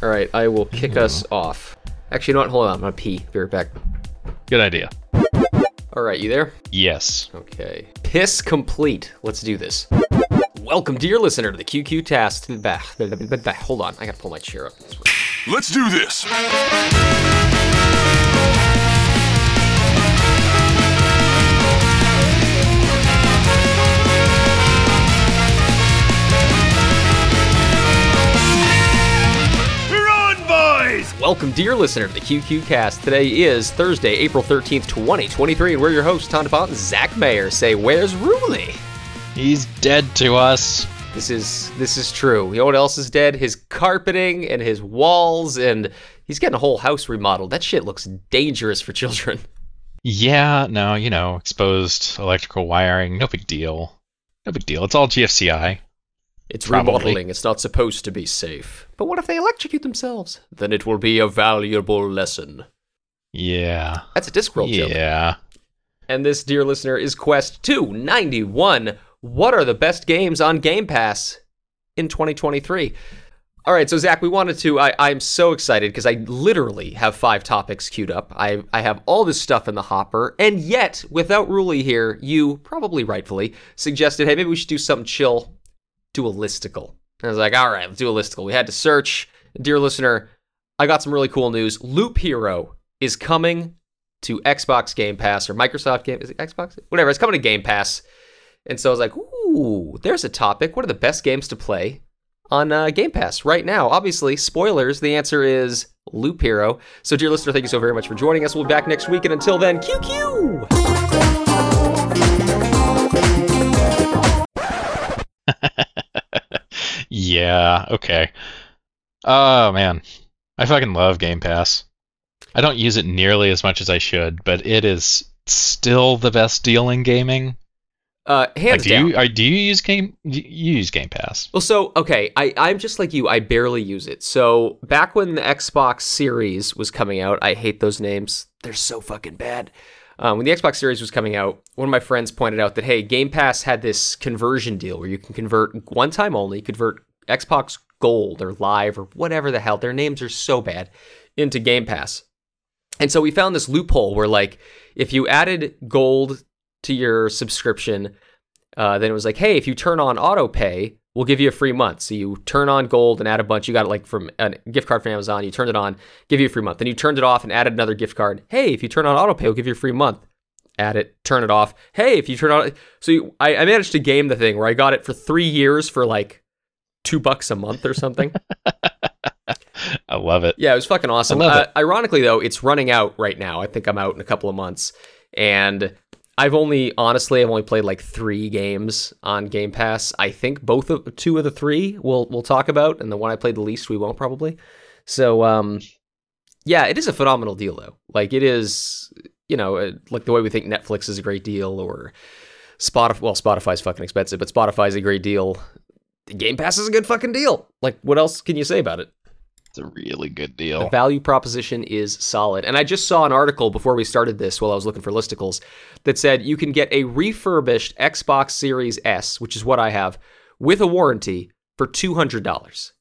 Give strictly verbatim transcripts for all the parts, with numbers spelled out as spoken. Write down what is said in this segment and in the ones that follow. All right, I will kick yeah. us off. Actually, you know what? Hold on, I'm gonna pee. Be right back. Good idea. All right, you there? Yes. Okay. Piss complete. Let's do this. Welcome, dear listener, to the QQcast. Hold on, I gotta pull my chair up. Let's do this. Welcome, dear listener, to the QQcast. Today is Thursday, April thirteenth, twenty twenty-three, and we're your hosts, Tonda Font and Zach Mayer. Say, where's Rooley? He's dead to us. This is this is true. You know what else is dead? His carpeting and his walls, and he's getting a whole house remodeled. That shit looks dangerous for children. Yeah, no, you know, exposed electrical wiring, no big deal. No big deal. It's all G F C I. It's Probably. remodeling. It's not supposed to be safe. But what if they electrocute themselves? Then it will be a valuable lesson. Yeah. That's a Discworld joke. Yeah. And this, dear listener, is Quest two ninety-one. What are the best games on Game Pass in twenty twenty-three? All right, so Zach, we wanted to... I, I'm so excited because I literally have five topics queued up. I, I have all this stuff in the hopper, and yet, without Rooley here, you, probably rightfully, suggested, hey, maybe we should do something chill. Do a listicle. And I was like, all right, let's do a listicle. We had to search. Dear listener, I got some really cool news. Loop Hero is coming to Xbox Game Pass or Microsoft Game... Is it Xbox? Whatever, it's coming to Game Pass. And so I was like, ooh, there's a topic. What are the best games to play on uh, Game Pass right now? Obviously, spoilers, the answer is Loop Hero. So, dear listener, thank you so very much for joining us. We'll be back next week. And until then, Q Q! Yeah, okay. Oh, man. I fucking love Game Pass. I don't use it nearly as much as I should, but it is still the best deal in gaming. Uh, hands like, do down. You, are, do you use Game you use Game Pass? Well, so, okay, I, I'm just like you. I barely use it. So, back when the Xbox Series was coming out, I hate those names. They're so fucking bad. Um, when the Xbox Series was coming out, one of my friends pointed out that, hey, Game Pass had this conversion deal where you can convert one time only, convert Xbox Gold or Live or whatever the hell, their names are so bad, into Game Pass. And so we found this loophole where, like, if you added Gold to your subscription, uh, then it was like, hey, if you turn on auto pay, we'll give you a free month. So you turn on Gold and add a bunch. You got it, like, from a gift card from Amazon. You turned it on, give you a free month. Then you turned it off and added another gift card. Hey, if you turn on auto pay, we'll give you a free month. Add it, turn it off. Hey, if you turn on... So you, I, I managed to game the thing where I got it for three years for, like, two bucks a month or something. I love it. Yeah, it was fucking awesome. I love it. Uh, ironically, though, it's running out right now. I think I'm out in a couple of months. And I've only, honestly, I've only played like three games on Game Pass. I think both of two of the three we'll, we'll talk about. And the one I played the least, we won't probably. So, um, yeah, it is a phenomenal deal, though. Like, it is, you know, like the way we think Netflix is a great deal or Spotify. Well, Spotify's fucking expensive, but Spotify's a great deal. Game Pass is a good fucking deal. Like, what else can you say about it? It's a really good deal. The value proposition is solid. And I just saw an article before we started this while I was looking for listicles that said you can get a refurbished Xbox Series S, which is what I have, with a warranty for two hundred dollars.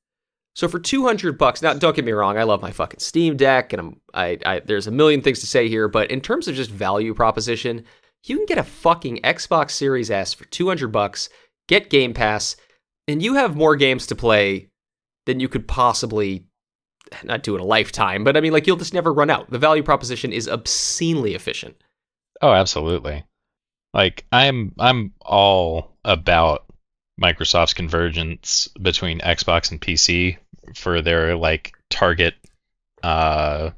So for two hundred bucks, now don't get me wrong, I love my fucking Steam Deck, and I'm, I, I, there's a million things to say here, but in terms of just value proposition, you can get a fucking Xbox Series S for two hundred bucks, get Game Pass, and you have more games to play than you could possibly, not do in a lifetime, but I mean, like, you'll just never run out. The value proposition is obscenely efficient. Oh, absolutely. Like, I'm I'm all about Microsoft's convergence between Xbox and P C for their, like, target, uh,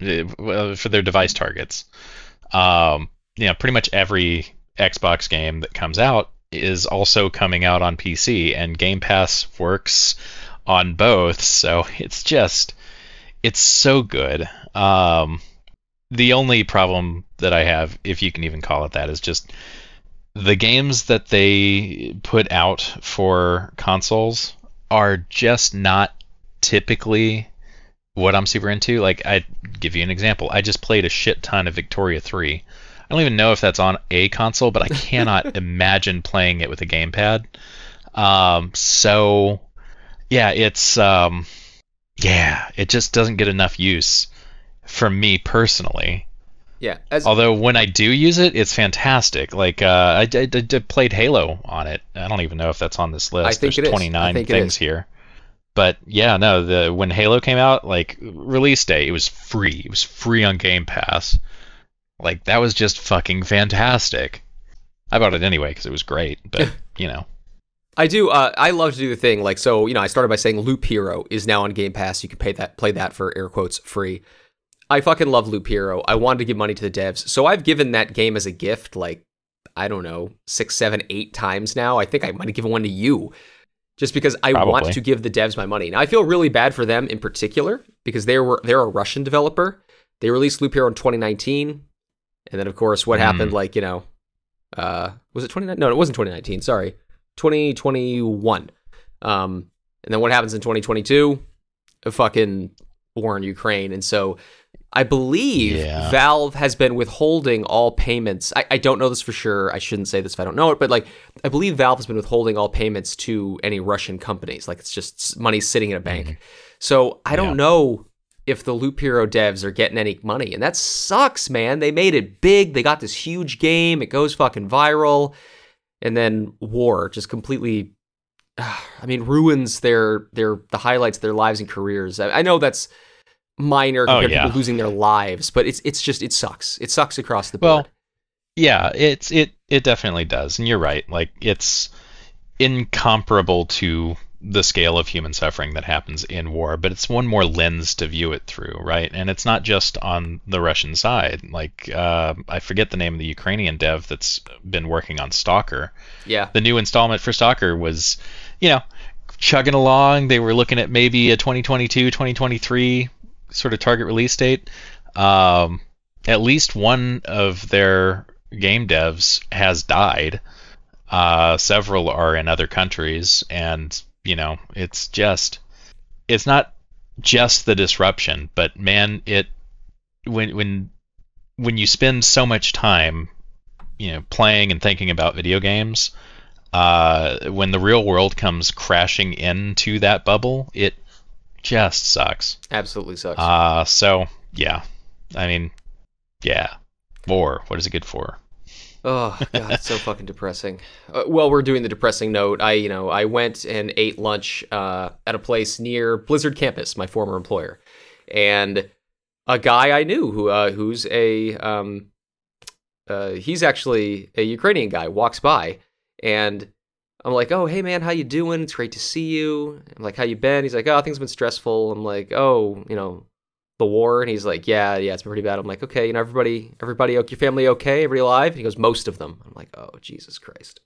for their device targets. Um, you know, pretty much every Xbox game that comes out is also coming out on P C, and Game Pass works on both, so it's just, it's so good. Um, the only problem that I have, if you can even call it that, is just the games that they put out for consoles are just not typically what I'm super into. Like, I'd give you an example. I just played a shit ton of Victoria three. I don't even know if that's on a console, but I cannot imagine playing it with a gamepad. Um, so yeah, it's um, yeah, it just doesn't get enough use for me personally. Yeah. As Although when I do use it, it's fantastic. Like uh, I, I, I played Halo on it. I don't even know if that's on this list. I think There's it twenty-nine is. I think things it is. here. But yeah, no, the when Halo came out, like release day, it was free. It was free on Game Pass. Like that was just fucking fantastic. I bought it anyway because it was great, but you know. I do. Uh, I love to do the thing. Like, so, you know, I started by saying Loop Hero is now on Game Pass. You can pay that, play that for air quotes free. I fucking love Loop Hero. I wanted to give money to the devs. So I've given that game as a gift, like, I don't know, six, seven, eight times now. I think I might have given one to you just because I Probably. want to give the devs my money. Now, I feel really bad for them in particular because they were, they're a Russian developer. They released Loop Hero in twenty nineteen. And then, of course, what mm. happened, like, you know, uh, was it twenty nineteen? No, it wasn't twenty nineteen. Sorry. twenty twenty-one. Um, and then what happens in twenty twenty-two? A fucking war in Ukraine. And so I believe yeah. Valve has been withholding all payments. I, I don't know this for sure. I shouldn't say this if I don't know it, but like I believe Valve has been withholding all payments to any Russian companies. Like it's just money sitting in a bank. Mm-hmm. So I don't yeah. know if the Loop Hero devs are getting any money. And that sucks, man. They made it big. They got this huge game. It goes fucking viral. And then war just completely, uh, I mean, ruins their their the highlights of their lives and careers. I, I know that's minor compared oh, yeah. to people losing their lives, but it's it's just it sucks. It sucks across the board. Well, yeah, it's it it definitely does, and you're right. Like it's incomparable to the scale of human suffering that happens in war, but it's one more lens to view it through, right? And it's not just on the Russian side. Like, uh, I forget the name of the Ukrainian dev that's been working on Stalker. Yeah. The new installment for Stalker was, you know, chugging along. They were looking at maybe a twenty twenty-two, twenty twenty-three sort of target release date. Um, at least one of their game devs has died. Uh, several are in other countries, and you know, it's just, it's not just the disruption, but man, it, when, when, when you spend so much time, you know, playing and thinking about video games, uh, when the real world comes crashing into that bubble, it just sucks. Absolutely sucks. Uh, so yeah, I mean, yeah, war, what is it good for? Oh, God, it's so fucking depressing. Uh, well, we're doing the depressing note. I, you know, I went and ate lunch uh, at a place near Blizzard Campus, my former employer. And a guy I knew who uh, who's a, um, uh, he's actually a Ukrainian guy, walks by. And I'm like, oh, hey, man, how you doing? It's great to see you. I'm like, how you been? He's like, oh, things have been stressful. I'm like, oh, you know, the war. And he's like, yeah, yeah, it's been pretty bad. I'm like, okay, you know, everybody, everybody, your family okay? Everybody alive? And he goes, most of them. I'm like, oh, Jesus Christ.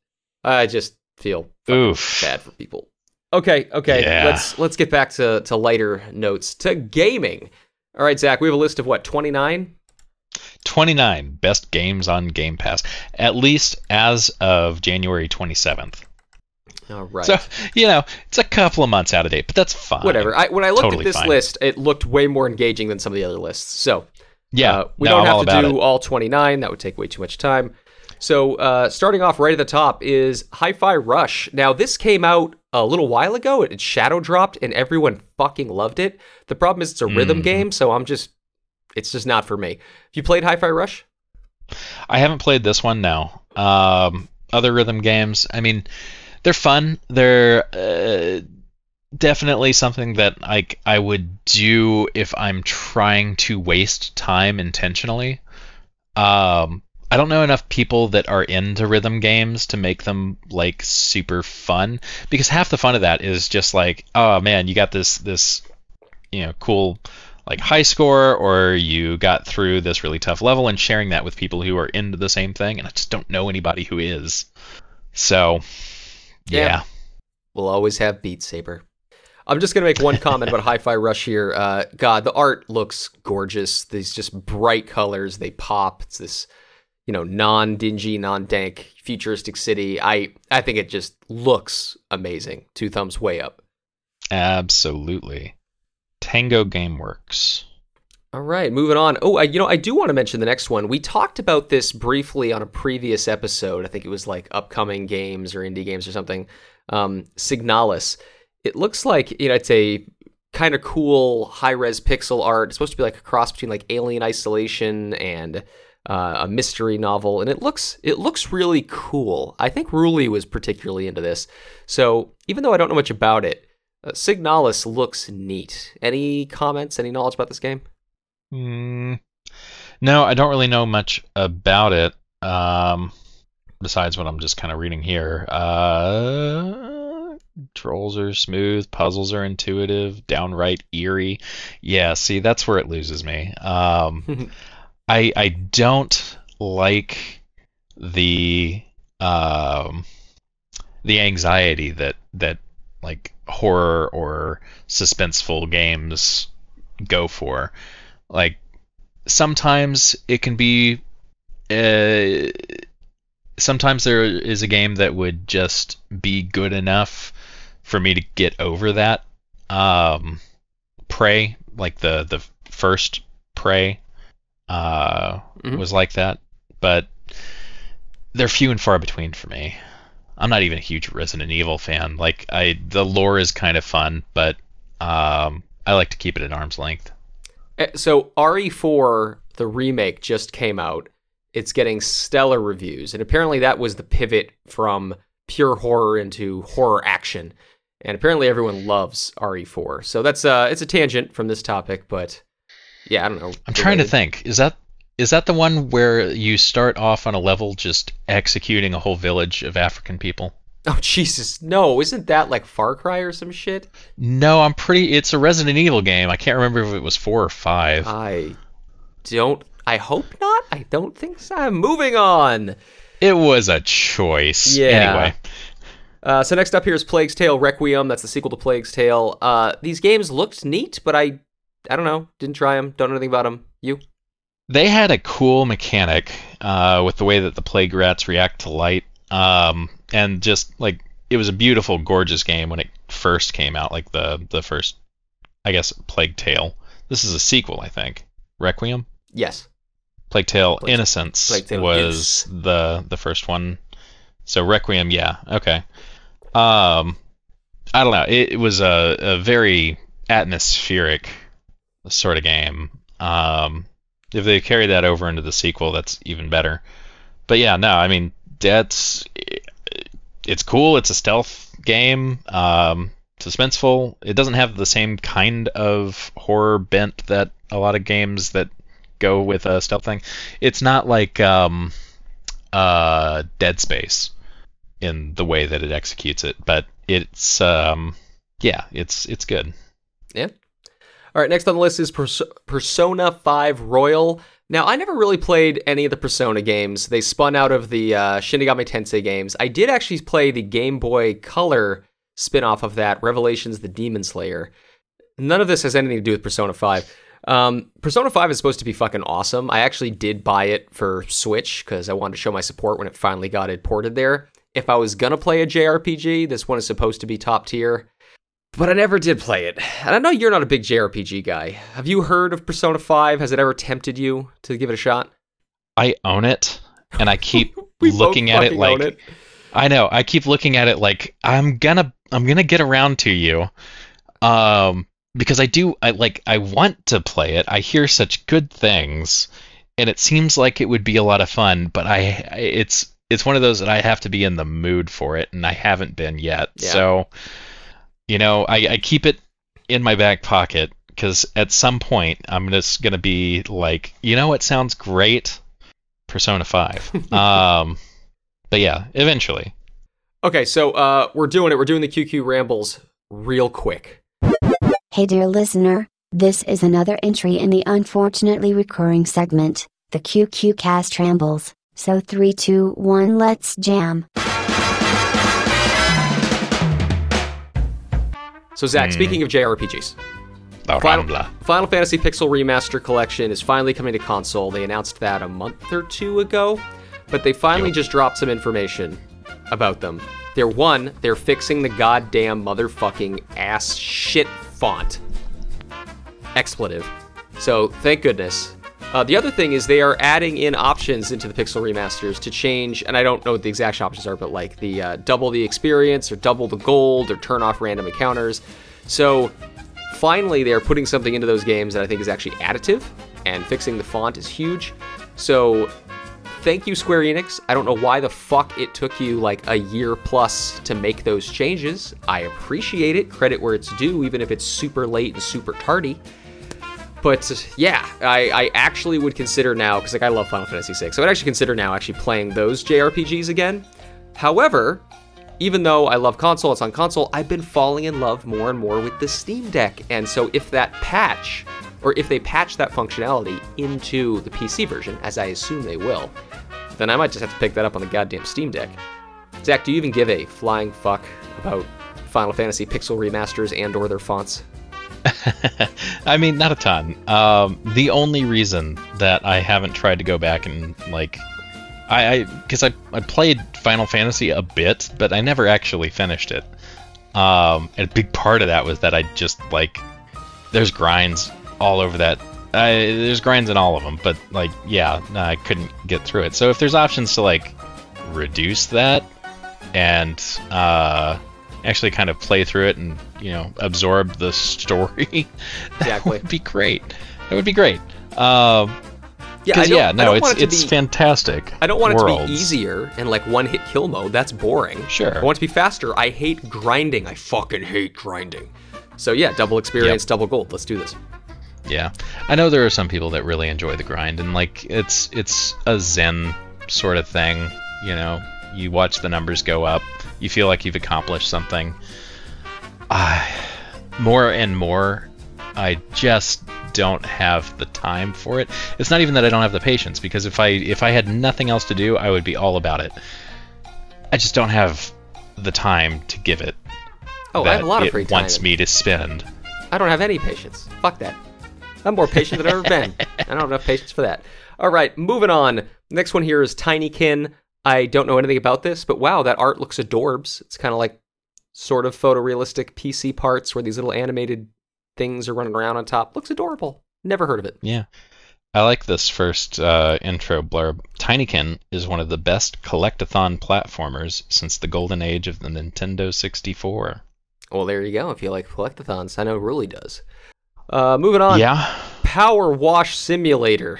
I just feel Oof. bad for people. Okay, okay, yeah. let's let's get back to, to lighter notes, to gaming. All right, Zach, we have a list of what, twenty-nine? twenty-nine best games on Game Pass, at least as of January twenty-seventh. All right. So, you know, it's a couple of months out of date, but that's fine. Whatever. I, when I looked totally at this fine. list, it looked way more engaging than some of the other lists. So yeah, uh, we no, don't have to do it. all twenty-nine. That would take way too much time. So uh, starting off right at the top is Hi-Fi Rush. Now, this came out a little while ago. It, it shadow dropped, and everyone fucking loved it. The problem is it's a rhythm mm. game, so I'm just, it's just not for me. Have you played Hi-Fi Rush? I haven't played this one, no. Um, other rhythm games, I mean... They're fun. They're uh, definitely something that like I would do if I'm trying to waste time intentionally. Um, I don't know enough people that are into rhythm games to make them like super fun, because half the fun of that is just like, oh man, you got this this you know cool like high score, or you got through this really tough level, and sharing that with people who are into the same thing. And I just don't know anybody who is. So. Yeah. yeah. We'll always have Beat Saber. I'm just going to make one comment about Hi-Fi Rush here. Uh, God, the art looks gorgeous. These just bright colors. They pop. It's this, you know, non-dingy, non-dank, futuristic city. I, I think it just looks amazing. Two thumbs way up. Absolutely. Tango Gameworks. All right, moving on. Oh, I, you know, I do want to mention the next one. We talked about this briefly on a previous episode. I think it was like upcoming games or indie games or something. Um, Signalis. It looks like, you know, it's a kind of cool high-res pixel art. It's supposed to be like a cross between like Alien Isolation and uh, a mystery novel, and it looks it looks really cool. I think Ruli was particularly into this, so even though I don't know much about it, uh, Signalis looks neat. Any comments? Any knowledge about this game? Mm, no, I don't really know much about it. Um, besides what I'm just kind of reading here. Uh... Trolls are smooth, puzzles are intuitive, downright eerie. Yeah, see, that's where it loses me. Um, I I don't like the um, the anxiety that that like horror or suspenseful games go for. Like sometimes it can be. Uh, sometimes there is a game that would just be good enough for me to get over that. Um, Prey, like the, the first Prey, uh, mm-hmm. was like that. But they're few and far between for me. I'm not even a huge Resident Evil fan. Like, I the lore is kind of fun, but um, I like to keep it at arm's length. So R E four, the remake, just came out. It's getting stellar reviews. And apparently that was the pivot from pure horror into horror action. And apparently everyone loves R E four. So that's uh it's a tangent from this topic, but yeah, I don't know. I'm related. trying to think. Is that is that the one where you start off on a level just executing a whole village of African people? Oh Jesus, no. Isn't that like Far Cry or some shit? No, I'm pretty it's a Resident Evil game. I can't remember if it was four or five. I don't I hope not. I don't think so. I'm moving on. It was a choice. Yeah. Anyway. Uh, so next up here is Plague's Tale Requiem. That's the sequel to Plague's Tale. Uh, these games looked neat, but I I don't know. Didn't try them. Don't know anything about them. You? They had a cool mechanic uh, with the way that the plague rats react to light. Um, and just, like, it was a beautiful, gorgeous game when it first came out. Like, the, the first, I guess, Plague Tale. This is a sequel, I think. Requiem? Yes. Plague Tale Plague Innocence Plague Tale was Innocence. the the first one. So Requiem, yeah, okay. Um, I don't know. It, it was a, a very atmospheric sort of game. Um, if they carry that over into the sequel, that's even better. But yeah, no, I mean, that's it's cool. It's a stealth game, um, suspenseful. It doesn't have the same kind of horror bent that a lot of games that go with a stealth thing. It's not like um, uh, Dead Space in the way that it executes it, but it's um, yeah, it's it's good. Yeah. All right. Next on the list is Pers- Persona five Royal. Now, I never really played any of the Persona games. They spun out of the uh, Shin Megami Tensei games. I did actually play the Game Boy Color spin-off of that, Revelations: The Demon Slayer. None of this has anything to do with Persona five. Um, Persona five is supposed to be fucking awesome. I actually did buy it for Switch because I wanted to show my support when it finally got it ported there. If I was gonna play a J R P G, this one is supposed to be top tier, but I never did play it. And I know you're not a big J R P G guy. Have you heard of Persona five? Has it ever tempted you to give it a shot? I own it, and I keep looking at it like it. I know. I keep looking at it like I'm gonna I'm gonna get around to you. Um. Because I do, I like, I want to play it. I hear such good things, and it seems like it would be a lot of fun. But I, it's, it's one of those that I have to be in the mood for it, and I haven't been yet. Yeah. So, you know, I, I keep it in my back pocket because at some point I'm just gonna be like, you know, what sounds great, Persona five. um, but yeah, eventually. Okay, so uh, we're doing it. We're doing the Q Q rambles real quick. Hey dear listener, this is another entry in the unfortunately recurring segment, the QQcast rambles. So three, two, one, let's jam. So Zach, mm. speaking of J R P Gs, Final, Final Fantasy Pixel Remaster Collection is finally coming to console. They announced that a month or two ago, but they finally yep. just dropped some information about them. They're one, they're fixing the goddamn motherfucking ass shit font. Expletive. So, thank goodness. Uh, the other thing is they are adding in options into the Pixel Remasters to change, and I don't know what the exact options are, but like the uh, double the experience, or double the gold, or turn off random encounters. So, Finally, they are putting something into those games that I think is actually additive, and fixing the font is huge. So thank you, Square Enix. I don't know why the fuck it took you like a year plus to make those changes. I appreciate it. Credit where it's due, even if it's super late and super tardy. But yeah, I, I actually would consider now, because like I love Final Fantasy six, so I'd actually consider now actually playing those J R P Gs again. However, even though I love console, it's on console, I've been falling in love more and more with the Steam Deck. And so if that patch, or if they patch that functionality into the P C version, as I assume they will, then I might just have to pick that up on the goddamn Steam Deck. Zach, do you even give a flying fuck about Final Fantasy pixel remasters and or their fonts? I mean, not a ton. Um, the only reason that I haven't tried to go back and, like... I, because I, I, I played Final Fantasy a bit, but I never actually finished it. Um, and a big part of that was that I just, like, there's grinds all over that. I, there's grinds in all of them, but, like, yeah, I couldn't get through it. So if there's options to, like, reduce that and uh, actually kind of play through it and, you know, absorb the story, that exactly. would be great. That would be great. Um... Yeah, I yeah, no, I it's it it's be, fantastic. I don't want worlds. It to be easier and like one-hit kill mode. That's boring. Sure. I want it to be faster. I hate grinding. I fucking hate grinding. So yeah, double experience, yep. double gold. Let's do this. Yeah, I know there are some people that really enjoy the grind, and like it's it's a zen sort of thing. You know, you watch the numbers go up. You feel like you've accomplished something. Uh, more and more, I just. don't have the time for it. It's not even that I don't have the patience, because if I if I had nothing else to do, I would be all about it. I just don't have the time to give it. Oh, I have a lot of free time. It wants me to spend. I don't have any patience. Fuck that. I'm more patient than I've ever been. I don't have enough patience for that. All right, moving on. Next one here is Tinykin. I don't know anything about this, but wow, that art looks adorbs. It's kind of like sort of photorealistic P C parts where these little animated things are running around on top. Looks adorable. Never heard of it. Yeah. I like this first uh, intro blurb. Tinykin is one of the best collect-a-thon platformers since the golden age of the Nintendo sixty-four. Well, there you go. If you like collect-a-thons, I know Ruli does. Uh, moving on. Yeah. Power Wash Simulator.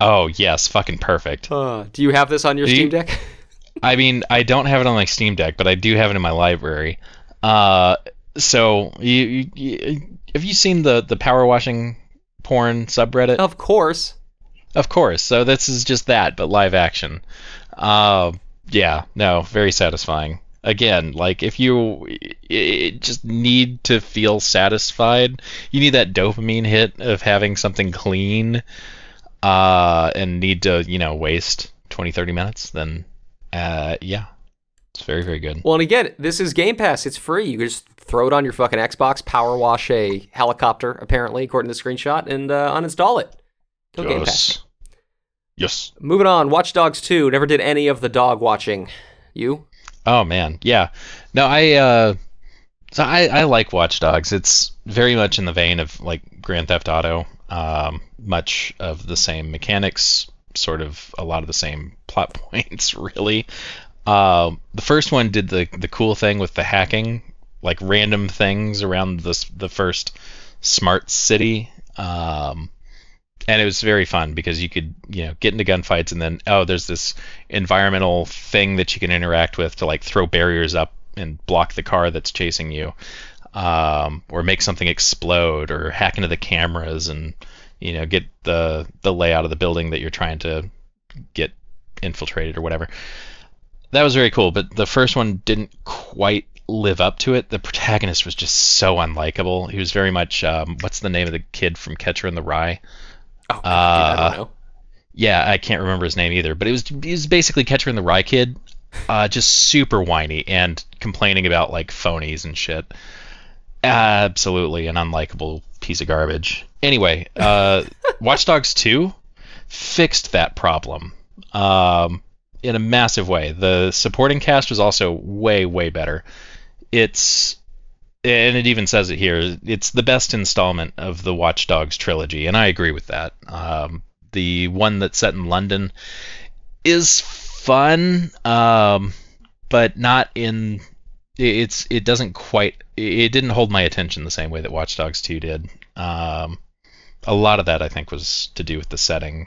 Oh, yes. Fucking perfect. Uh, do you have this on your do Steam Deck? You, I mean, I don't have it on my Steam Deck, but I do have it in my library. Uh, so, you... you, you Have you seen the, the power washing porn subreddit? Of course. Of course. So this is just that, but live action. Uh, yeah, no, very satisfying. Again, like if you it, just need to feel satisfied, you need that dopamine hit of having something clean uh, and need to, you know, waste twenty, thirty minutes, then uh, yeah. It's very, very good. Well, and again, this is Game Pass. It's free. You can just throw it on your fucking Xbox, power wash a helicopter, apparently, according to the screenshot, and uh, uninstall it. Go yes. Game Pass. Yes. Moving on, Watch Dogs two. Never did any of the dog watching. You? Oh, man. Yeah. No, I, uh, so I, I like Watch Dogs. It's very much in the vein of, like, Grand Theft Auto. Um, much of the same mechanics, sort of a lot of the same plot points, really. Uh, the first one did the the cool thing with the hacking, like random things around the the first smart city, um, and it was very fun because you could you know get into gunfights and then oh there's this environmental thing that you can interact with to like throw barriers up and block the car that's chasing you, um, or make something explode or hack into the cameras and you know get the the layout of the building that you're trying to get infiltrated or whatever. That was very cool, but the first one didn't quite live up to it. The protagonist was just so unlikable. He was very much, um, what's the name of the kid from Catcher in the Rye? Oh, uh, I don't know. Yeah, I can't remember his name either, but it was he was basically Catcher in the Rye kid, uh, just super whiny and complaining about like phonies and shit. Absolutely an unlikable piece of garbage. Anyway, uh, Watch Dogs two fixed that problem. Um... in a massive way. The supporting cast was also way, way better. It's, and it even says it here, it's the best installment of the Watch Dogs trilogy, and I agree with that. Um, the one that's set in London is fun, um, but not in it's it doesn't quite it didn't hold my attention the same way that Watch Dogs two did. Um, a lot of that I think was to do with the setting.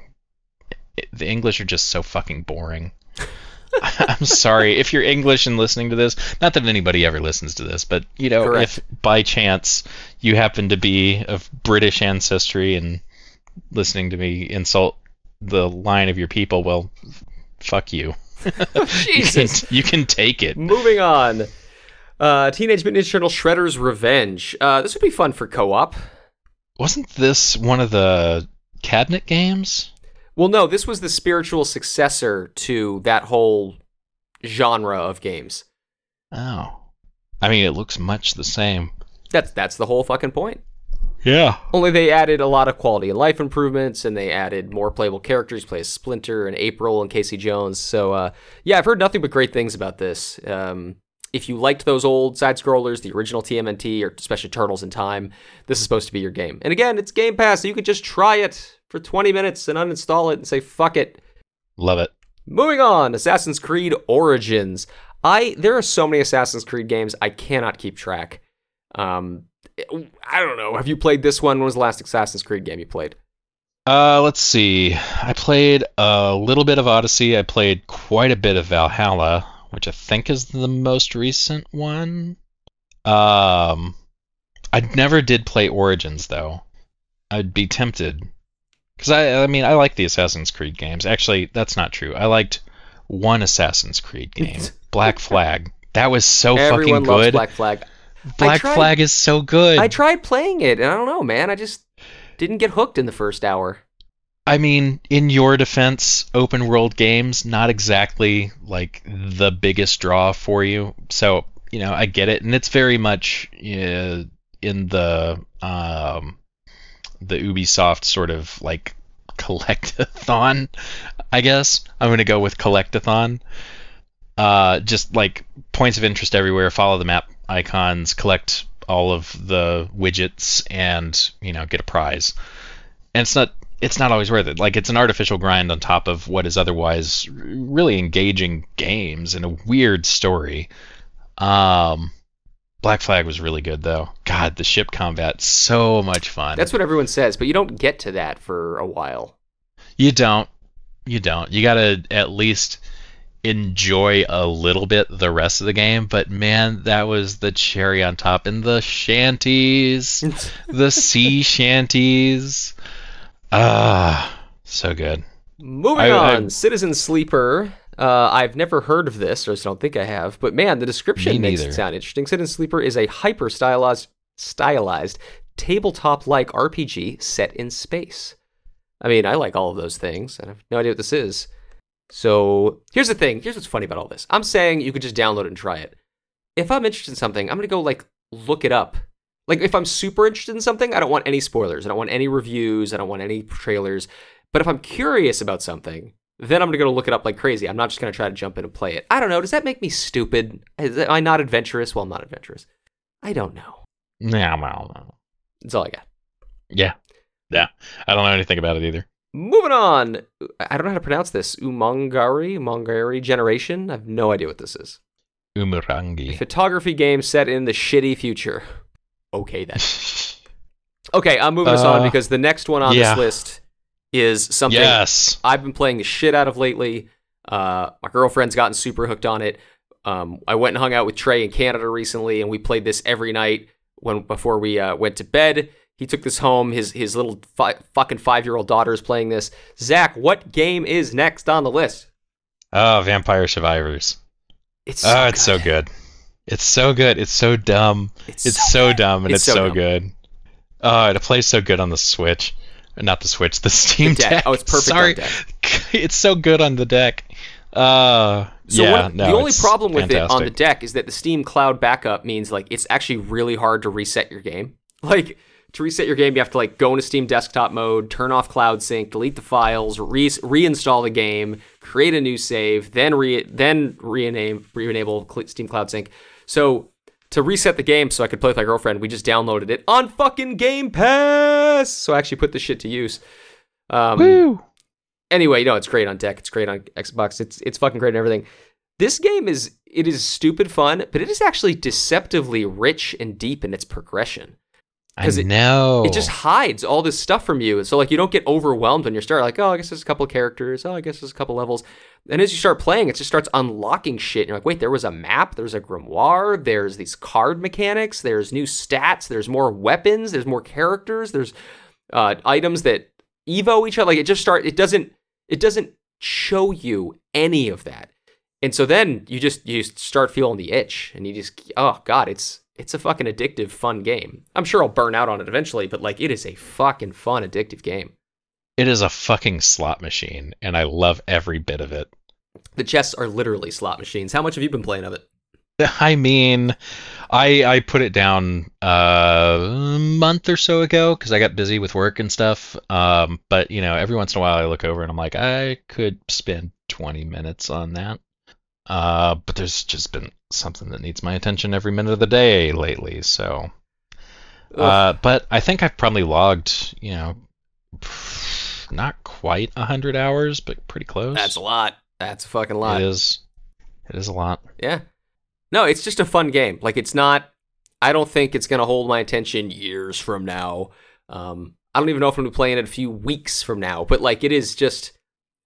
It, the English are just so fucking boring. I'm sorry if you're English and listening to this. Not that anybody ever listens to this, but you know, Correct. If by chance you happen to be of British ancestry and listening to me insult the line of your people, well, fuck you. Jesus. You can, you can take it. Moving on. Uh, Teenage Mutant Ninja Turtle Shredder's Revenge. Uh, this would be fun for co-op. Wasn't this one of the cabinet games? Well, no, this was the spiritual successor to that whole genre of games. Oh. I mean, it looks much the same. That's that's the whole fucking point. Yeah. Only they added a lot of quality and life improvements, and they added more playable characters. You play as Splinter and April and Casey Jones. So, uh, yeah, I've heard nothing but great things about this. Um, if you liked those old side-scrollers, the original T M N T, or especially Turtles in Time, this is supposed to be your game. And again, it's Game Pass, so you could just try it for twenty minutes and uninstall it and say, fuck it. Love it. Moving on, Assassin's Creed Origins. I There are so many Assassin's Creed games, I cannot keep track. Um... I don't know. Have you played this one? When was the last Assassin's Creed game you played? Uh, let's see. I played a little bit of Odyssey. I played quite a bit of Valhalla, which I think is the most recent one. Um, I never did play Origins, though. I'd be tempted. Because, I, I mean, I like the Assassin's Creed games. Actually, that's not true. I liked one Assassin's Creed game, Black Flag. That was so Everyone fucking good. Everyone loves Black Flag. Black tried, Flag is so good. I tried playing it, and I don't know, man. I just didn't get hooked in the first hour. I mean, in your defense, open world games, not exactly, like, the biggest draw for you. So, you know, I get it. And it's very much uh, in the um, the Ubisoft sort of, like, collect-a-thon, I guess. I'm going to go with collect-a-thon. Uh, just, like, points of interest everywhere, follow the map. Icons, collect all of the widgets, and you know, get a prize. And it's not it's not always worth it. Like, it's an artificial grind on top of what is otherwise really engaging games and a weird story. Um, Black Flag was really good, though. God, the ship combat, so much fun. That's what everyone says, but you don't get to that for a while. You don't. You don't. You gotta at least enjoy a little bit the rest of the game, but man, that was the cherry on top. And the shanties, the sea shanties, ah, so good. Moving I, on, I, Citizen Sleeper. Uh, I've never heard of this, or I don't think I have. But man, the description makes neither. It sound interesting. Citizen Sleeper is a hyper stylized, stylized tabletop-like R P G set in space. I mean, I like all of those things, and I have no idea what this is. So here's the thing. Here's what's funny about all this. I'm saying you could just download it and try it. If I'm interested in something, I'm going to go, like, look it up. Like, if I'm super interested in something, I don't want any spoilers. I don't want any reviews. I don't want any trailers. But if I'm curious about something, then I'm going to go look it up like crazy. I'm not just going to try to jump in and play it. I don't know. Does that make me stupid? Am I not adventurous? Well, I'm not adventurous. I don't know. Nah, well, that's all I got. Yeah. Yeah. I don't know anything about it either. Moving on. I don't know how to pronounce this. Umangari? Umangari Generation? I have no idea what this is. Umurangi. A photography game set in the shitty future. Okay, then. Okay, I'm moving uh, us on because the next one on yeah. this list is something yes. I've been playing the shit out of lately. Uh, my girlfriend's gotten super hooked on it. Um, I went and hung out with Trey in Canada recently, and we played this every night when before we uh, went to bed. He took this home. His his little fi- fucking five-year-old daughter is playing this. Zach, what game is next on the list? Oh, Vampire Survivors. It's so oh, it's so good. It's so good. It's so dumb. It's, it's so, so dumb, and it's, it's so, so good. Oh, it plays so good on the Switch. Not the Switch, the Steam the deck. deck. Oh, it's perfect Sorry. on deck. It's so good on the deck. Uh, so yeah, what, no, the only problem with fantastic. it on the deck is that the Steam Cloud backup means, like, it's actually really hard to reset your game. Like... To reset your game, you have to, like, go into Steam desktop mode, turn off Cloud Sync, delete the files, re- reinstall the game, create a new save, then re then re-enable, re-enable Steam Cloud Sync. So to reset the game so I could play with my girlfriend, we just downloaded it on fucking Game Pass. So I actually put this shit to use. Um, Woo! Anyway, no, it's great on deck. It's great on Xbox. It's it's fucking great and everything. This game is, it is stupid fun, but it is actually deceptively rich and deep in its progression. I it, know. It just hides all this stuff from you. So, like, you don't get overwhelmed when you start, like, oh, I guess there's a couple characters. Oh, I guess there's a couple levels. And as you start playing, it just starts unlocking shit. And you're like, wait, there was a map. There's a grimoire. There's these card mechanics. There's new stats. There's more weapons. There's more characters. There's uh, items that evo each other. Like, it just start. It doesn't, it doesn't show you any of that. And so then you just, you just start feeling the itch. And you just, oh, God, it's... It's a fucking addictive, fun game. I'm sure I'll burn out on it eventually, but, like, it is a fucking fun, addictive game. It is a fucking slot machine, and I love every bit of it. The chests are literally slot machines. How much have you been playing of it? I mean, I I put it down uh, a month or so ago because I got busy with work and stuff. Um, but, you know, every once in a while I look over and I'm like, I could spend twenty minutes on that. Uh, but there's just been something that needs my attention every minute of the day lately, so. Uh, but I think I've probably logged, you know, not quite one hundred hours, but pretty close. That's a lot. That's a fucking lot. It is. It is a lot. Yeah. No, it's just a fun game. Like, it's not, I don't think it's going to hold my attention years from now. Um, I don't even know if I'm going to be playing it a few weeks from now, but, like, it is just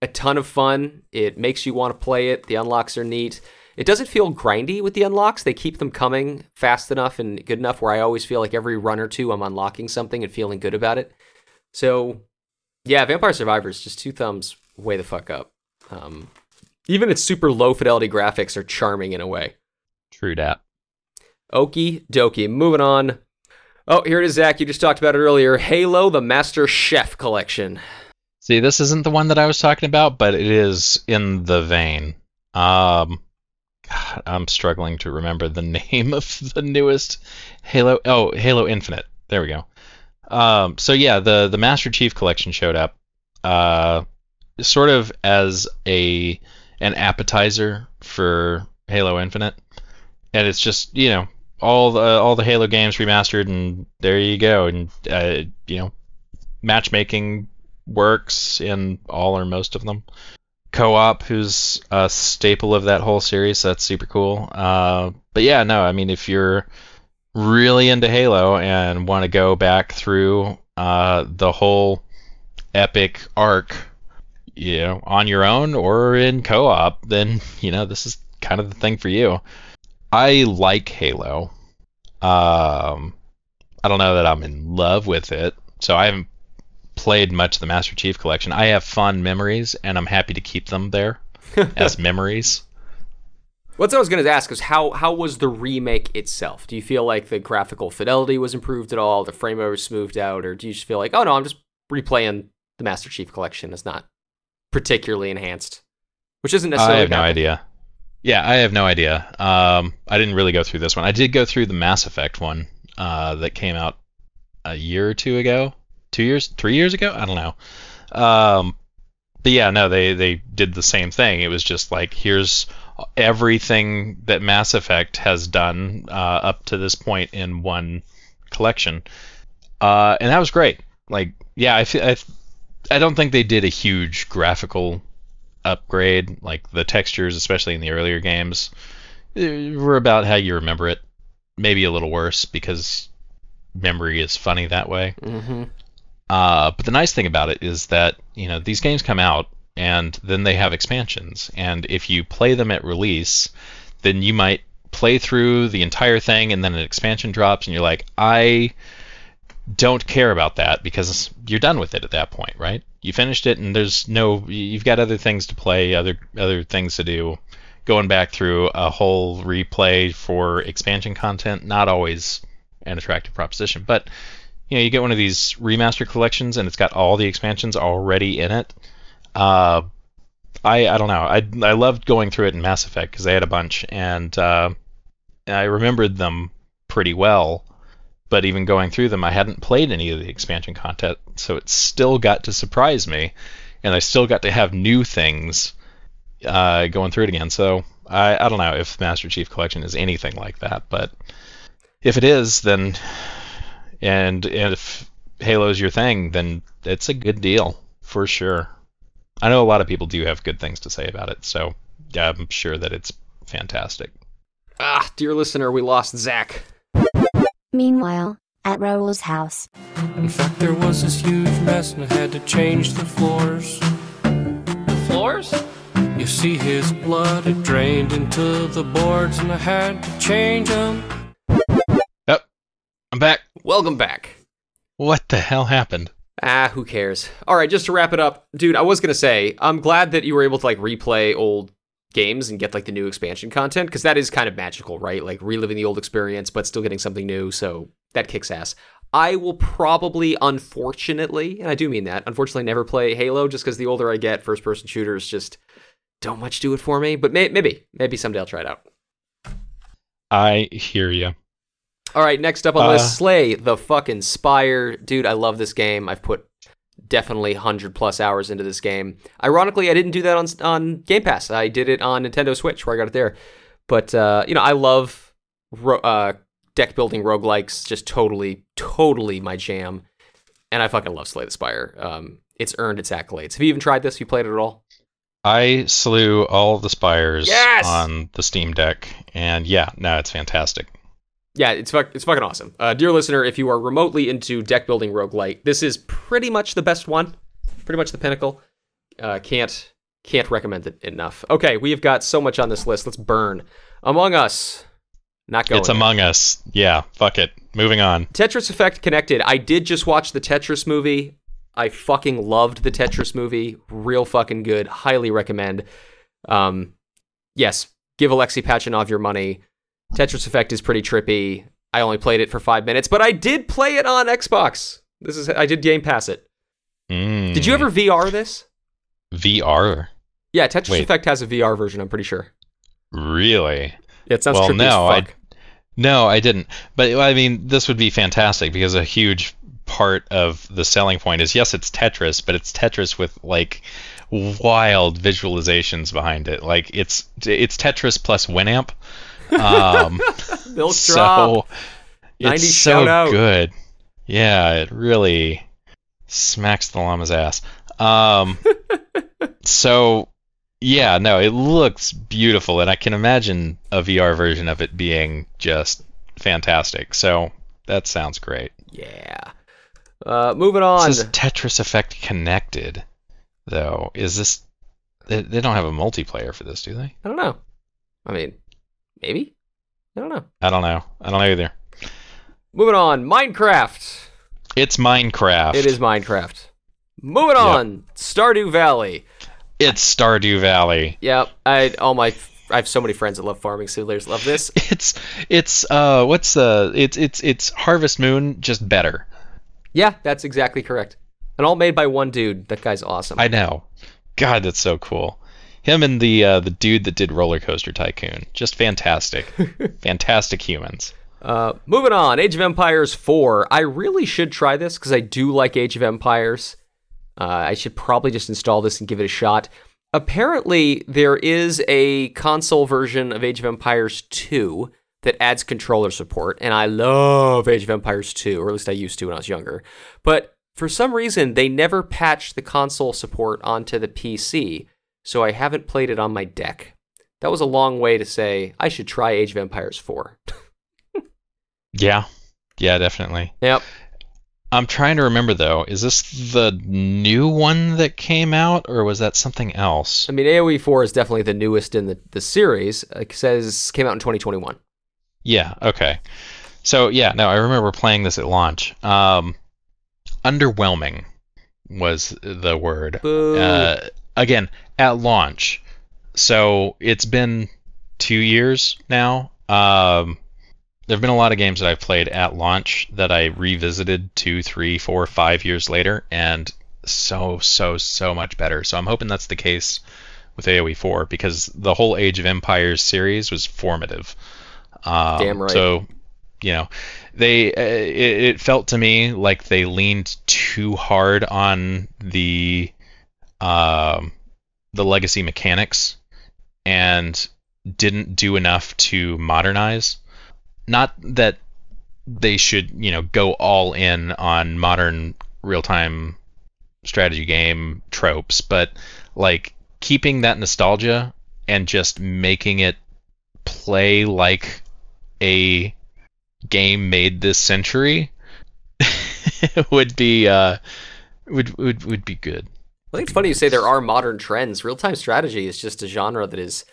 a ton of fun. It makes you want to play it. The unlocks are neat. It doesn't feel grindy with the unlocks. They keep them coming fast enough and good enough where I always feel like every run or two I'm unlocking something and feeling good about it. So, yeah, Vampire Survivors, just two thumbs way the fuck up. Um, even its super low fidelity graphics are charming in a way. True dat. Okie dokie. Moving on. Oh, here it is, Zach. You just talked about it earlier. Halo: The Master Chief Collection. See, this isn't the one that I was talking about, but it is in the vein. Um, God, I'm struggling to remember the name of the newest Halo. Oh, Halo Infinite. There we go. Um, so yeah, the, the Master Chief Collection showed up, uh, sort of as a an appetizer for Halo Infinite, and it's just, you know, all the all the Halo games remastered, and there you go, and uh, you know, matchmaking works in all or most of them. Co-op, who's a staple of that whole series, so that's super cool. Uh, but yeah, no, I mean, if you're really into Halo and want to go back through uh, the whole epic arc, you know, on your own or in co-op, then, you know, this is kind of the thing for you. I like Halo. Um, I don't know that I'm in love with it, so I haven't played much of the Master Chief Collection. I have fond memories, and I'm happy to keep them there as memories. What I was going to ask is how how was the remake itself? Do you feel like the graphical fidelity was improved at all, the frame rate was smoothed out, or do you just feel like, oh no, I'm just replaying the Master Chief Collection? It's not particularly enhanced, which isn't necessarily. I have no idea. Yeah, I have no idea. Um, I didn't really go through this one. I did go through the Mass Effect one uh, that came out a year or two ago. Two years, three years ago? I don't know. Um, but yeah, no, they, they did the same thing. It was just like, here's everything that Mass Effect has done uh, up to this point in one collection. Uh, and that was great. Like, yeah, I, I, I don't think they did a huge graphical upgrade. Like, the textures, especially in the earlier games, were about how you remember it. Maybe a little worse, because memory is funny that way. Mm-hmm. Uh, but the nice thing about it is that, you know, these games come out and then they have expansions. And if you play them at release, then you might play through the entire thing and then an expansion drops and you're like, I don't care about that because you're done with it at that point, right? You finished it and there's no, you've got other things to play, other other things to do. Going back through a whole replay for expansion content, not always an attractive proposition. But, you know, you get one of these remaster collections and it's got all the expansions already in it. Uh, I I don't know. I I loved going through it in Mass Effect because they had a bunch and uh, I remembered them pretty well. But even going through them, I hadn't played any of the expansion content, so it still got to surprise me, and I still got to have new things uh, going through it again. So I I don't know if Master Chief Collection is anything like that, but if it is, then and, and if Halo's your thing, then it's a good deal for sure. I know a lot of people do have good things to say about it, so I'm sure that it's fantastic. Ah, dear listener, we lost Zach. Meanwhile, at Raoul's house. In fact, there was this huge mess and I had to change the floors. The floors? You see his blood, it drained into the boards and I had to change them. Yep, I'm back. Welcome back. What the hell happened? Ah, who cares? All right, just to wrap it up, dude, I was going to say, I'm glad that you were able to, like, replay old games and get, like, the new expansion content, because that is kind of magical, right? Like, reliving the old experience, but still getting something new, so that kicks ass. I will probably, unfortunately, and I do mean that, unfortunately never play Halo, just because the older I get, first-person shooters just don't much do it for me, but may- maybe, maybe someday I'll try it out. I hear you. All right, next up on the uh, list, Slay the fucking Spire. Dude, I love this game. I've put definitely one hundred plus hours into this game. Ironically, I didn't do that on on Game Pass. I did it on Nintendo Switch, where I got it there. But, uh, you know, I love ro- uh, deck-building roguelikes. Just totally, totally my jam. And I fucking love Slay the Spire. Um, it's earned its accolades. Have you even tried this? Have you played it at all? I slew all of the Spires yes! on the Steam Deck. And, yeah, no, it's fantastic. Yeah, it's fuck, it's fucking awesome. Uh, dear listener, if you are remotely into deck-building roguelite, this is pretty much the best one. Pretty much the pinnacle. Uh, can't can't recommend it enough. Okay, we have got so much on this list. Let's burn. Among Us. Not going. It's Among Us. Yeah, fuck it. Moving on. Tetris Effect Connected. I did just watch the Tetris movie. I fucking loved the Tetris movie. Real fucking good. Highly recommend. Um, yes, give Alexei Pachinov your money. Tetris Effect is pretty trippy. I only played it for five minutes, but I did play it on Xbox. This is I did Game Pass it. Mm. Did you ever V R this? V R? Yeah, Tetris Wait. Effect has a V R version, I'm pretty sure. Really? Yeah, it sounds well, trippy no, as fuck. I, no, I didn't. But, I mean, this would be fantastic, because a huge part of the selling point is, yes, it's Tetris, but it's Tetris with, like, wild visualizations behind it. Like, it's it's Tetris plus Winamp. um Milk so drop. It's so out. Good. Yeah, it really smacks the llama's ass. Um so yeah, no, it looks beautiful, and I can imagine a V R version of it being just fantastic. So that sounds great. Yeah. Uh moving on. This is Tetris Effect Connected, though. Is this they, they don't have a multiplayer for this, do they? I don't know. I mean, maybe? I don't know. I don't know. I don't know either. Moving on. Minecraft. It's Minecraft. It is Minecraft. Moving yep. on. Stardew Valley. It's Stardew Valley. Yep. I all my I have so many friends that love farming simulators. Love this. It's it's uh what's the it's it's it's Harvest Moon, just better. Yeah, that's exactly correct. And all made by one dude. That guy's awesome. I know. God, that's so cool. Him and the uh, the dude that did Roller Coaster Tycoon. Just fantastic. Fantastic humans. Uh, moving on. Age of Empires four. I really should try this because I do like Age of Empires. Uh, I should probably just install this and give it a shot. Apparently, there is a console version of Age of Empires two that adds controller support. And I love Age of Empires two, or at least I used to when I was younger. But for some reason, they never patched the console support onto the P C. So I haven't played it on my deck. That was a long way to say I should try Age of Empires four. yeah. Yeah, definitely. Yep. I'm trying to remember, though. Is this the new one that came out, or was that something else? I mean, AoE four is definitely the newest in the, the series. It says came out in twenty twenty-one. Yeah, okay. So, yeah, no, I remember playing this at launch. Um, underwhelming was the word. Boo. Uh, again, at launch, so it's been two years now. Um, there have been a lot of games that I've played at launch that I revisited two, three, four, five years later, and so, so, so much better. So I'm hoping that's the case with AoE four, because the whole Age of Empires series was formative. Um, Damn right. So, you know, they uh, it, it felt to me like they leaned too hard on the um the legacy mechanics and didn't do enough to modernize. Not that they should, you know, go all in on modern real-time strategy game tropes, but like keeping that nostalgia and just making it play like a game made this century would be uh, would would would be good. I think it's funny you say there are modern trends. Real-time strategy is just a genre that is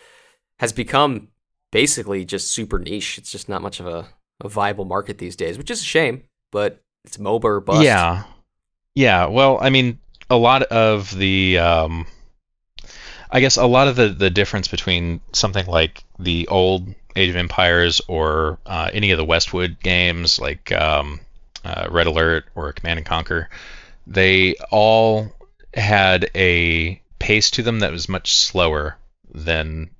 has become basically just super niche. It's just not much of a, a viable market these days, which is a shame, but it's MOBA or bust. Yeah. Yeah, well, I mean, a lot of the... Um, I guess a lot of the, the difference between something like the old Age of Empires or uh, any of the Westwood games like um, uh, Red Alert or Command and Conquer, they all had a pace to them that was much slower than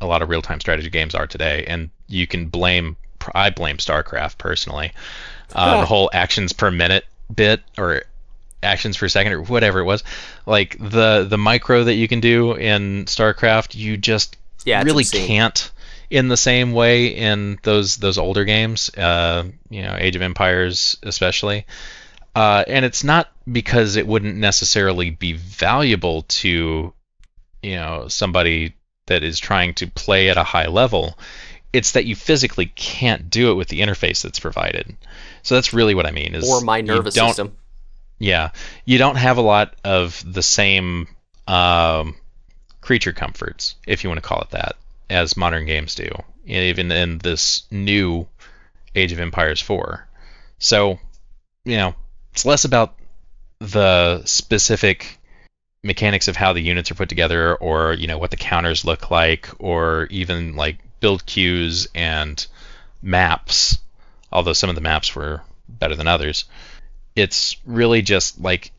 a lot of real-time strategy games are today, and you can blame I blame StarCraft personally uh, yeah. The whole actions per minute bit or actions per second or whatever it was, like the the micro that you can do in StarCraft, you just yeah, really can't in the same way in those those older games, uh, you know, Age of Empires especially. Uh, and it's not because it wouldn't necessarily be valuable to, you know, somebody that is trying to play at a high level. It's that you physically can't do it with the interface that's provided. So that's really what I mean. Is or my nervous system. Yeah. You don't have a lot of the same um, creature comforts, if you want to call it that, as modern games do, even in this new Age of Empires four. So, you know, it's less about the specific mechanics of how the units are put together, or, you know, what the counters look like, or even like build queues and maps, although some of the maps were better than others. It's really just like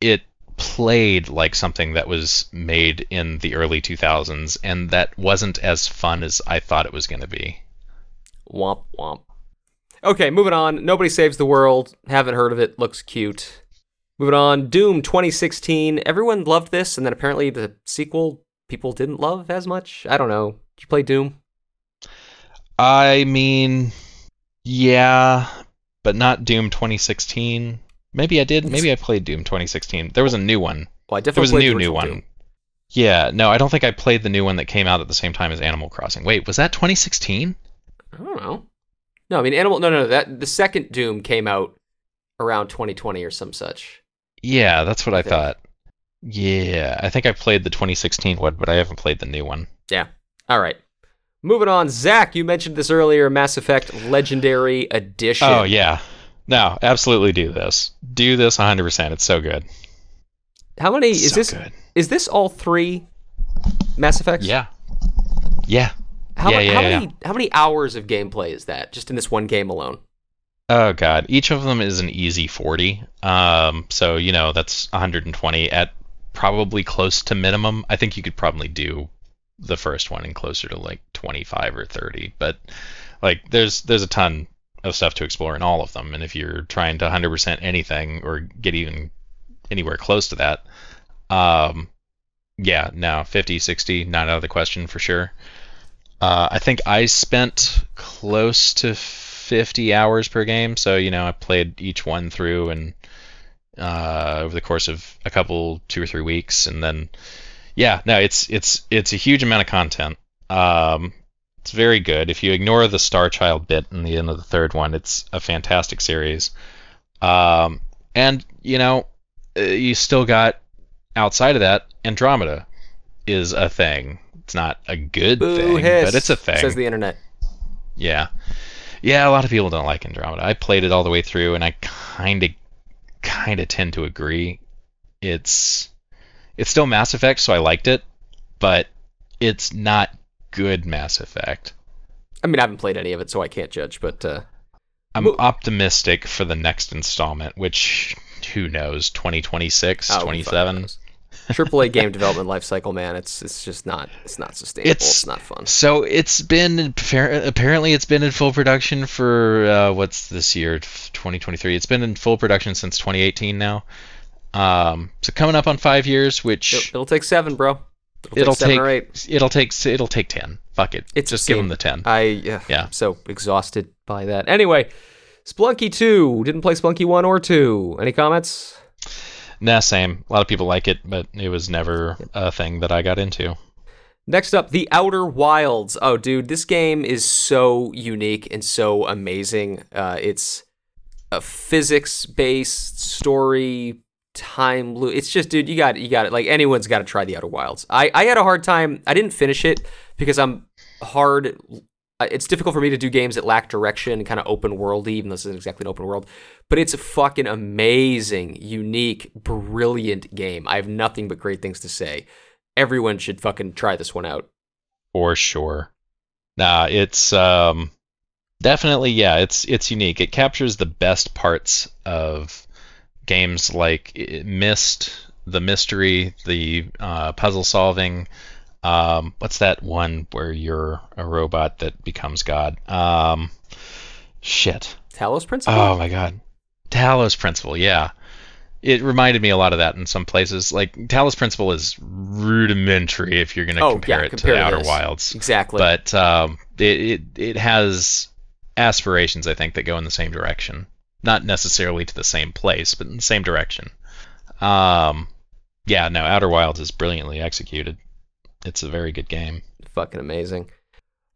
it played like something that was made in the early two thousands, and that wasn't as fun as I thought it was going to be. Womp womp. Okay, moving on. Nobody Saves the World. Haven't heard of it. Looks cute. Moving on, Doom twenty sixteen. Everyone loved this, and then apparently the sequel people didn't love as much. I don't know. Did you play Doom? I mean, yeah, but not Doom twenty sixteen. Maybe I did. Maybe I played Doom twenty sixteen. There was a new one. Well, I definitely there was played a new, new one. Doom. Yeah, no, I don't think I played the new one that came out at the same time as Animal Crossing. Wait, was that twenty sixteen? I don't know. No, I mean, Animal... No, no, that the second Doom came out around twenty twenty or some such. Yeah, that's what I, I thought. Yeah, I think I played the twenty sixteen one, but I haven't played the new one. Yeah. All right. Moving on. Zach, you mentioned this earlier, Mass Effect Legendary Edition. Oh, yeah. No, absolutely do this. Do this one hundred percent. It's so good. How many... Is so this good. Is this all three Mass Effects? Yeah. Yeah. How, yeah, yeah, how yeah. many how many hours of gameplay is that, just in this one game alone? Oh, God. Each of them is an easy forty. Um, so, you know, that's one hundred twenty at probably close to minimum. I think you could probably do the first one and closer to, like, twenty-five or thirty. But, like, there's there's a ton of stuff to explore in all of them. And if you're trying to one hundred percent anything or get even anywhere close to that, um, yeah, no, fifty, sixty, not out of the question for sure. Uh, I think I spent close to fifty hours per game. So, you know, I played each one through and uh, over the course of a couple, two or three weeks. And then, yeah, no, it's it's it's a huge amount of content. Um, it's very good. If you ignore the Star Child bit in the end of the third one, it's a fantastic series. Um, and, you know, you still got, outside of that, Andromeda is a thing. It's not a good Boo thing, hiss, but it's a thing. Says the internet. Yeah. Yeah, a lot of people don't like Andromeda. I played it all the way through, and I kind of kind of tend to agree. It's it's still Mass Effect, so I liked it, but it's not good Mass Effect. I mean, I haven't played any of it, so I can't judge, but... Uh, I'm mo- optimistic for the next installment, which, who knows, twenty twenty-six, oh, twenty-seven... Triple A game development lifecycle, man. It's it's just not it's not sustainable. It's, it's not fun. So it's been apparently it's been in full production for uh, what's this year, twenty twenty-three. It's been in full production since twenty eighteen now. Um, so coming up on five years, which it'll, it'll take seven, bro. It'll, it'll take seven take, or eight. It'll take it'll take ten. Fuck it. It's just give them the ten. I uh, yeah. I'm so exhausted by that. Anyway, Splunky two didn't play Splunky one or two. Any comments? Nah, same. A lot of people like it, but it was never a thing that I got into. Next up, The Outer Wilds. Oh, dude, this game is so unique and so amazing. Uh, it's a physics-based story, time loop. It's just, dude, you got it. You got it. Like, anyone's got to try The Outer Wilds. I, I had a hard time. I didn't finish it because I'm hard. It's difficult for me to do games that lack direction and kind of open world-y, even though this isn't exactly an open world. But it's a fucking amazing, unique, brilliant game. I have nothing but great things to say. Everyone should fucking try this one out. For sure. Nah, it's um, definitely, yeah, it's it's unique. It captures the best parts of games like Myst, the mystery, the uh, puzzle solving. Um, what's that one where you're a robot that becomes God? Um, shit. Talos Principle? Oh, my God. Talos Principle, yeah. It reminded me a lot of that in some places. Like, Talos Principle is rudimentary if you're going to oh, compare yeah, it compare to The Outer this. Wilds. Exactly. But um, it, it it has aspirations, I think, that go in the same direction. Not necessarily to the same place, but in the same direction. Um, yeah, no, Outer Wilds is brilliantly executed. It's a very good game. Fucking amazing.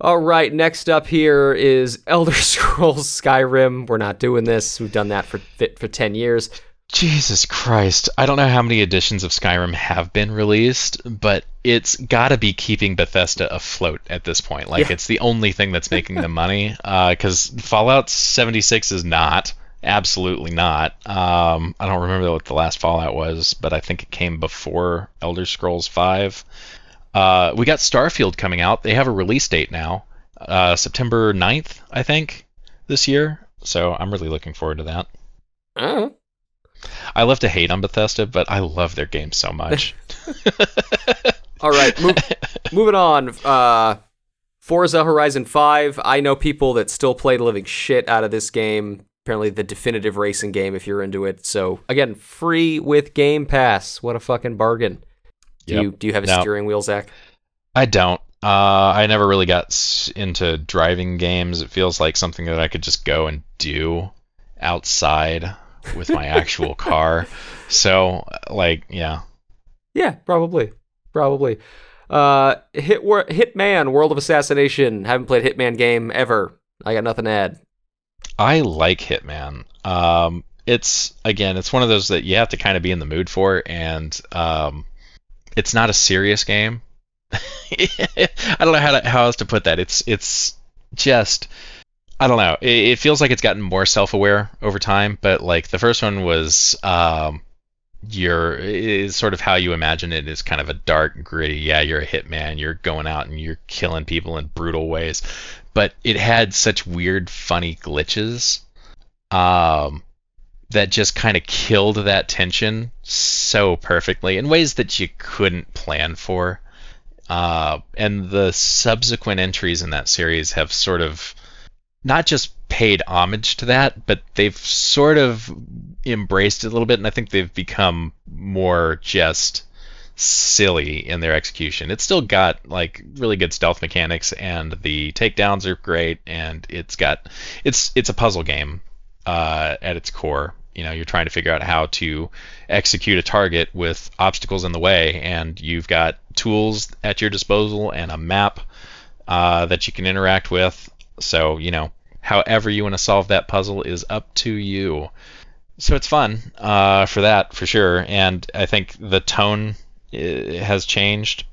All right, next up here is Elder Scrolls Skyrim. We're not doing this. We've done that for for ten years. Jesus Christ. I don't know how many editions of Skyrim have been released, but it's got to be keeping Bethesda afloat at this point. Like, yeah. It's the only thing that's making them money, because uh, Fallout seventy-six is not. Absolutely not. Um, I don't remember what the last Fallout was, but I think it came before Elder Scrolls five. Uh, we got Starfield coming out. They have a release date now, uh, September ninth, I think, this year. So I'm really looking forward to that. Oh. I love to hate on Bethesda, but I love their games so much. All right, move, moving on. Uh, Forza Horizon five. I know people that still play the living shit out of this game. Apparently the definitive racing game if you're into it. So, again, free with Game Pass. What a fucking bargain. Do, yep. you, do you have a no. steering wheel, Zach? I don't. Uh, I never really got into driving games. It feels like something that I could just go and do outside with my actual car. So, like, yeah. Yeah, probably. Probably. Uh, Hit War- Hitman, World of Assassination. Haven't played Hitman game ever. I got nothing to add. I like Hitman. Um, it's, again, it's one of those that you have to kind of be in the mood for, and um, it's not a serious game. I don't know how to, how else to put that. It's, it's just... I don't know. It, it feels like it's gotten more self-aware over time, but like the first one was um, your is sort of how you imagine it is kind of a dark, gritty. Yeah, you're a hitman. You're going out and you're killing people in brutal ways, but it had such weird, funny glitches um, that just kind of killed that tension so perfectly in ways that you couldn't plan for. Uh, and the subsequent entries in that series have sort of not just paid homage to that, but they've sort of embraced it a little bit, and I think they've become more just silly in their execution. It's still got like really good stealth mechanics, and the takedowns are great, and it's got it's it's a puzzle game uh, at its core. You know, you're trying to figure out how to execute a target with obstacles in the way, and you've got tools at your disposal and a map uh, that you can interact with. So, you know, however you want to solve that puzzle is up to you. So it's fun uh, for that, for sure. And I think the tone has changed,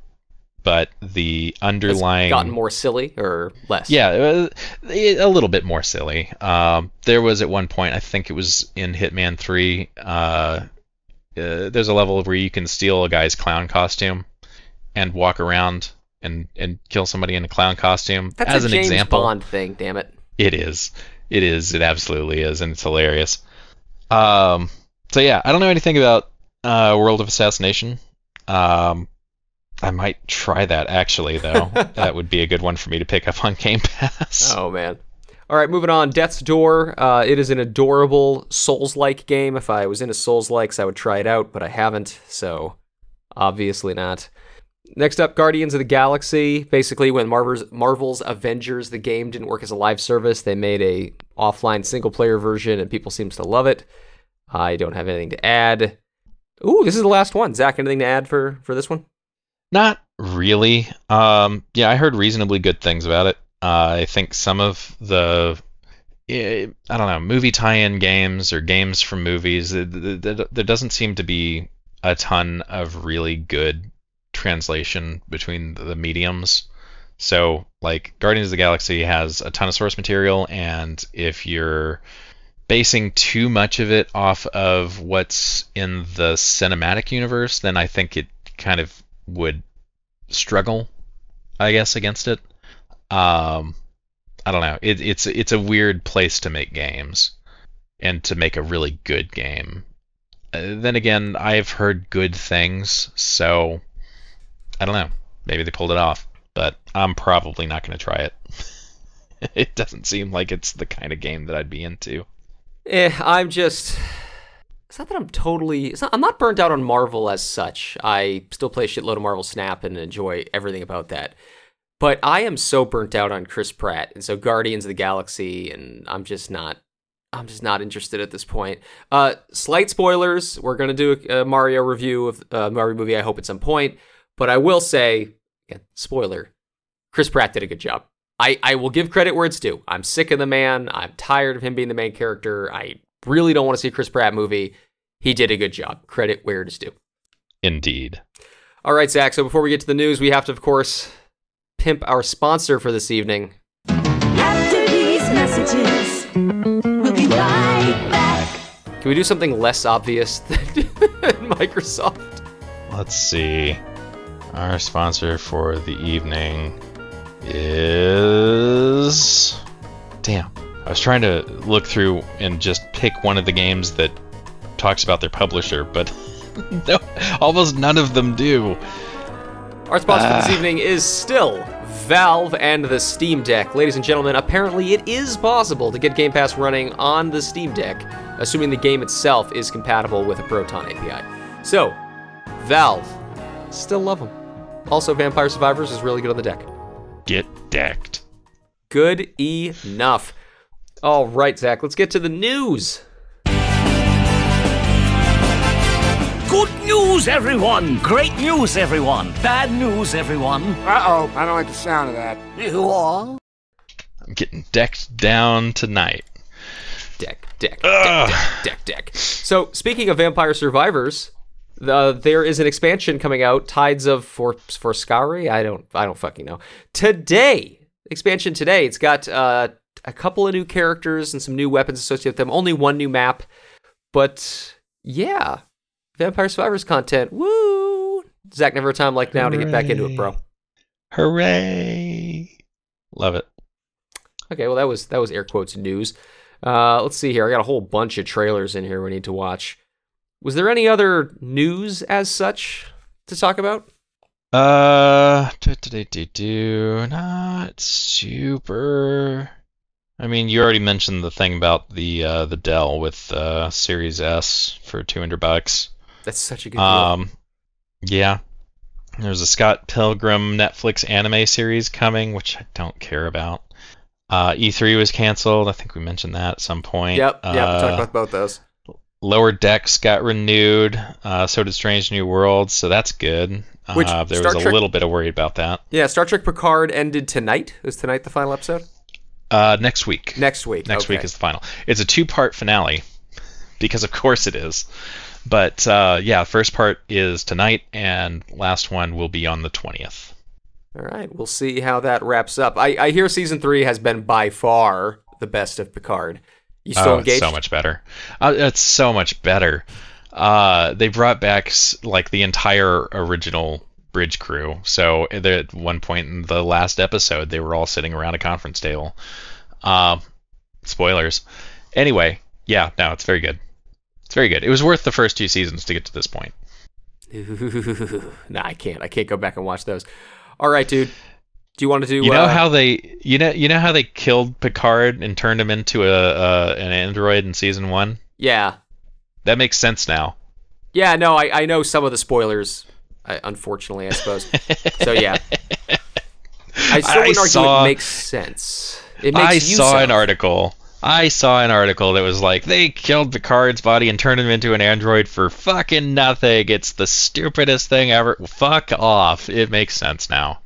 but the underlying... It's gotten more silly or less? Yeah, a little bit more silly. Um, there was at one point, I think it was in Hitman three, uh, uh, there's a level where you can steal a guy's clown costume and walk around and and kill somebody in a clown costume. That's as a James an example Bond thing, damn it. It is. It is. It absolutely is, and it's hilarious. Um so yeah, I don't know anything about uh World of Assassination. Um I might try that actually though. That would be a good one for me to pick up on Game Pass. Oh man. All right, moving on. Death's Door. Uh it is an adorable Souls-like game. If I was into Souls-likes, I would try it out, but I haven't, so obviously not. Next up, Guardians of the Galaxy. Basically, when Marvel's, Marvel's Avengers, the game didn't work as a live service, they made a offline single-player version, and people seems to love it. I don't have anything to add. Ooh, this is the last one. Zach, anything to add for, for this one? Not really. Um, yeah, I heard reasonably good things about it. Uh, I think some of the, I don't know, movie tie-in games or games from movies, there doesn't seem to be a ton of really good translation between the mediums. So, like, Guardians of the Galaxy has a ton of source material, and if you're basing too much of it off of what's in the cinematic universe, then I think it kind of would struggle, I guess, against it. Um, I don't know. It, it's it's a weird place to make games and to make a really good game. Uh, then again, I've heard good things, so I don't know. Maybe they pulled it off, but I'm probably not going to try it. It doesn't seem like it's the kind of game that I'd be into. Eh, I'm just... It's not that I'm totally... It's not, I'm not burnt out on Marvel as such. I still play a shitload of Marvel Snap and enjoy everything about that. But I am so burnt out on Chris Pratt, and so Guardians of the Galaxy, and I'm just not... I'm just not interested at this point. Uh, slight spoilers. We're going to do a, a Mario review of a uh, Mario movie, I hope, at some point. But I will say... Yeah, spoiler. Chris Pratt did a good job. I, I will give credit where it's due. I'm sick of the man. I'm tired of him being the main character. I really don't want to see a Chris Pratt movie. He did a good job. Credit where it is due. Indeed. All right, Zach. So before we get to the news, we have to, of course, pimp our sponsor for this evening. After these messages, we'll be right back. Can we do something less obvious than Microsoft? Let's see. Our sponsor for the evening... is... Damn. I was trying to look through and just pick one of the games that talks about their publisher, but no, almost none of them do. Our sponsor uh, for this evening is still Valve and the Steam Deck. Ladies and gentlemen, apparently it is possible to get Game Pass running on the Steam Deck, assuming the game itself is compatible with a Proton A P I. So, Valve. Still love them. Also, Vampire Survivors is really good on the deck. Get decked. Good enough. All right, Zach, let's get to the news. Good news, everyone. Great news, everyone. Bad news, everyone. Uh-oh, I don't like the sound of that. You all? I'm getting decked down tonight. Deck, deck, Ugh. deck, deck, deck, deck. So, speaking of Vampire Survivors... Uh, there is an expansion coming out, Tides of For Forscari. I don't, I don't fucking know. Today, expansion today. It's got uh, a couple of new characters and some new weapons associated with them. Only one new map, but yeah, Vampire Survivors content. Woo! Zach, never a time like now Hooray. To get back into it, bro. Hooray! Love it. Okay, well that was that was air quotes news. Uh, let's see here. I got a whole bunch of trailers in here we need to watch. Was there any other news as such to talk about? Uh, do, do, do, do, not super. I mean, you already mentioned the thing about the uh, the Dell with uh, Series S for two hundred bucks. That's such a good deal. Um, yeah, there's a Scott Pilgrim Netflix anime series coming, which I don't care about. Uh, E three was canceled. I think we mentioned that at some point. Yep, yeah, uh, we talked about both those. Lower Decks got renewed, uh, so did Strange New Worlds, so that's good. Which, uh, there Star was a Trek, little bit of worry about that. Yeah, Star Trek Picard ended tonight. Is tonight the final episode? Uh, next week. Next week. Next okay. week is the final. It's a two-part finale, because of course it is. But uh, yeah, first part is tonight, and last one will be on the twentieth. All right, we'll see how that wraps up. I, I hear season three has been by far the best of Picard. You still oh, engaged? It's so much better. Uh, it's so much better. Uh, they brought back like the entire original bridge crew. So at one point in the last episode, they were all sitting around a conference table. Uh, spoilers. Anyway, yeah, no, it's very good. It's very good. It was worth the first two seasons to get to this point. Ooh, nah, I can't. I can't go back and watch those. All right, dude. Do you want to do? You know uh, how they, you know, you know how they killed Picard and turned him into a uh, an android in season one. Yeah, that makes sense now. Yeah, no, I, I know some of the spoilers. I, unfortunately, I suppose. So yeah, I still I wouldn't argue saw, it makes sense. It makes I you saw sense. An article I saw an article that was like, they killed the card's body and turned him into an android for fucking nothing. It's the stupidest thing ever. Fuck off. It makes sense now.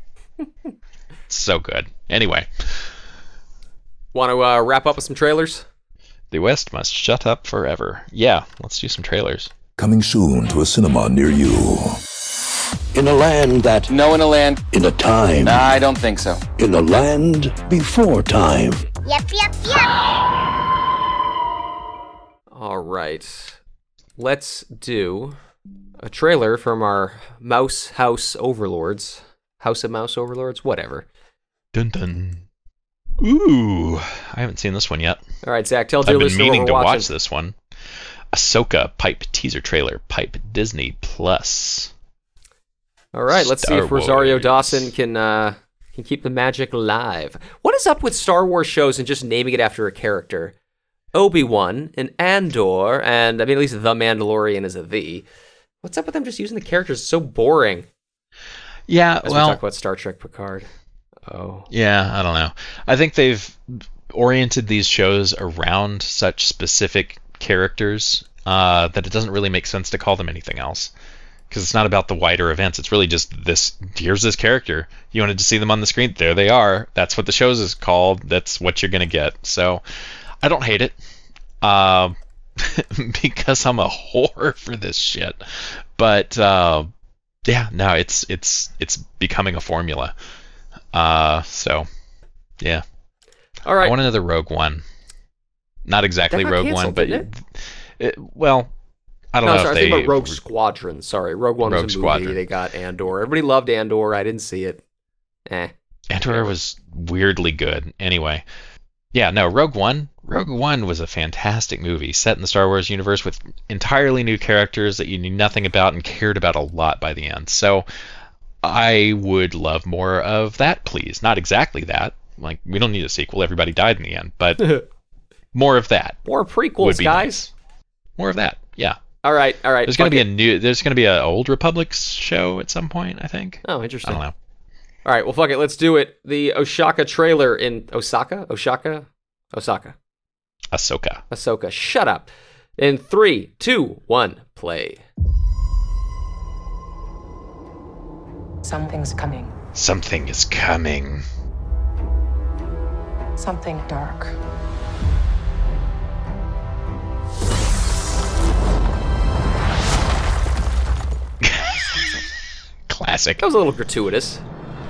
So good. Anyway. Want to uh, wrap up with some trailers? The West must shut up forever. Yeah, let's do some trailers. Coming soon to a cinema near you. In a land that... No, in a land... In a time... Nah, I don't think so. In a land before time. Yep, yep, yep. All right. Let's do a trailer from our Mouse House Overlords. House of Mouse Overlords? Whatever. Dun dun. Ooh, I haven't seen this one yet. All right, Zach, tell I've been meaning to watching. watch this one. Ahsoka Pipe Teaser Trailer Pipe Disney Plus. All right, let's Star see if Rosario Wars. Dawson can uh, can keep the magic alive. What is up with Star Wars shows and just naming it after a character? Obi-Wan and Andor, and I mean at least The Mandalorian is a the. What's up with them just using the characters? It's so boring. Yeah, As well, we talk about Star Trek Picard. Oh. Yeah, I don't know. I think they've oriented these shows around such specific characters uh, that it doesn't really make sense to call them anything else. Because it's not about the wider events. It's really just this, here's this character. You wanted to see them on the screen. There they are. That's what the shows is called. That's what you're going to get. So I don't hate it uh, because I'm a whore for this shit. But uh, yeah, no, it's it's it's becoming a formula. Uh, so yeah. All right. I want another Rogue One. Not exactly Rogue canceled, One, but it? It, well... I don't no, know sorry, if they... I was thinking about Rogue Squadron. Sorry, Rogue One Rogue was a movie. Squadron. They got Andor. Everybody loved Andor. I didn't see it. Eh. Andor was weirdly good. Anyway. Yeah, no, Rogue One. Rogue One was a fantastic movie set in the Star Wars universe with entirely new characters that you knew nothing about and cared about a lot by the end. So I would love more of that, please. Not exactly that. Like, we don't need a sequel. Everybody died in the end. But more of that. More prequels, guys. Nice. More of that. Yeah. All right, all right. There's going to be a new. There's going to be an Old Republic show at some point, I think. Oh, interesting. I don't know. All right, well, fuck it. Let's do it. The Osaka trailer in Osaka? Osaka? Osaka. Ahsoka. Ahsoka. Shut up. In three, two, one, play. Something's coming. Something is coming. Something dark. Classic. That was a little gratuitous.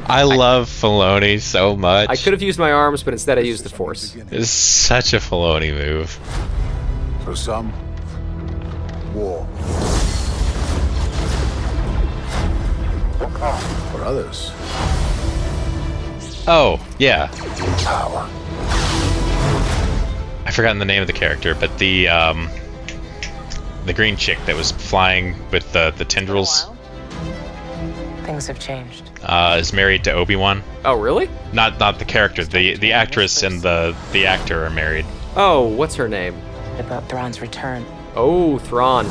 I, I love Filoni so much. I could have used my arms, but instead I used the Force. It's such a Filoni move. For some, war. For others. Oh, yeah. Power. I've forgotten the name of the character, but the um, the green chick that was flying with the, the tendrils. Oh, wow. Things have changed. Uh, is married to Obi-Wan. Oh, really? Not not the character. The the actress and the, the actor are married. Oh, what's her name? About Thrawn's return. Oh, Thrawn.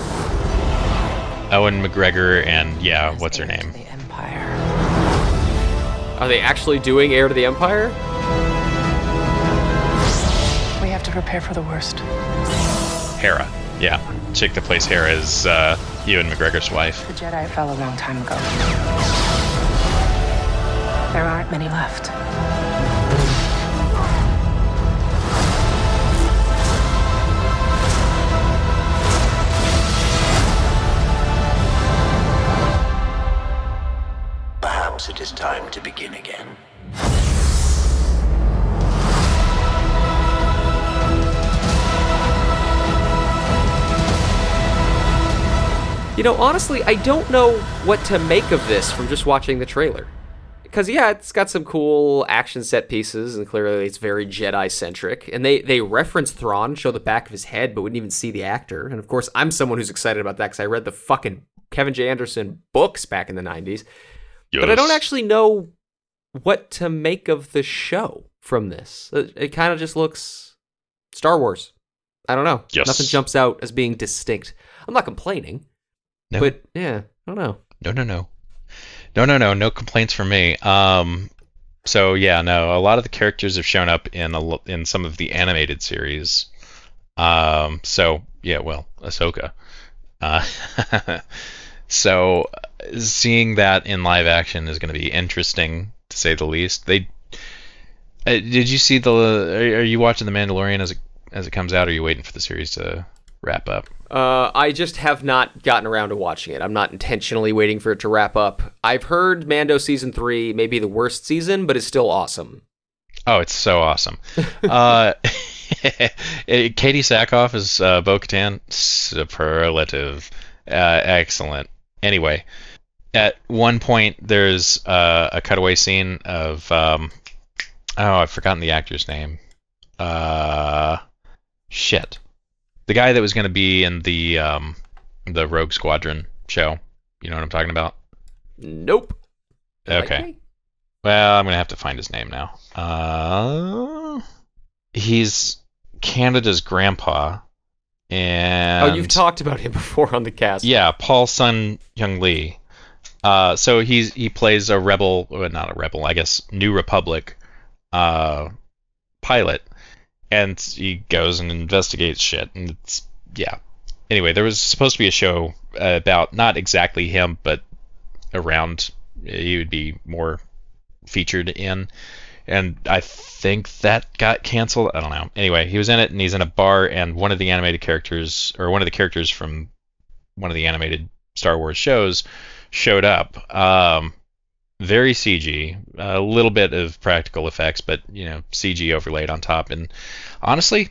Ewan McGregor and, yeah, what's her name? The Empire. Are they actually doing Heir to the Empire? We have to prepare for the worst. Hera. Yeah. Chick that plays Hera is uh, Ewan McGregor's wife. The Jedi fell a long time ago. There aren't many left. Perhaps it is time to begin again. You know, honestly, I don't know what to make of this from just watching the trailer. Because, yeah, it's got some cool action set pieces, and clearly it's very Jedi-centric. And they, they reference Thrawn, show the back of his head, but wouldn't even see the actor. And, of course, I'm someone who's excited about that because I read the fucking Kevin J. Anderson books back in the nineties. Yes. But I don't actually know what to make of the show from this. It, it kind of just looks Star Wars. I don't know. Yes. Nothing jumps out as being distinct. I'm not complaining. No. But yeah, I don't know. No, no, no, no, no, no, no complaints from me. Um, So yeah, no, a lot of the characters have shown up in a, in some of the animated series. Um, so yeah, well, Ahsoka. Uh, so seeing that in live action is going to be interesting, to say the least. They uh, did you see the? Are, are you watching The Mandalorian as it as it comes out? Or are you waiting for the series to wrap up? Uh, I just have not gotten around to watching it. I'm not intentionally waiting for it to wrap up. I've heard Mando season three may be the worst season, but it's still awesome. Oh, it's so awesome. uh, Katie Sackhoff as uh, Bo-Katan, superlative, uh, excellent. Anyway, at one point there's uh, a cutaway scene of um, oh, I've forgotten the actor's name. Uh, shit. The guy that was going to be in the um, the Rogue Squadron show. You know what I'm talking about? Nope. Okay. Like well, I'm going to have to find his name now. Uh, he's Canada's grandpa. And oh, you've talked about him before on the cast. Yeah, Paul Sun Young Lee. Uh, so he's he plays a rebel, well, not a rebel, I guess, New Republic uh, pilot. And he goes and investigates shit, and it's, yeah. Anyway, there was supposed to be a show about, not exactly him, but around, he would be more featured in, and I think that got canceled, I don't know. Anyway, he was in it, and he's in a bar, and one of the animated characters, or one of the characters from one of the animated Star Wars shows showed up. Um, very C G, a little bit of practical effects, but you know, C G overlaid on top, and honestly,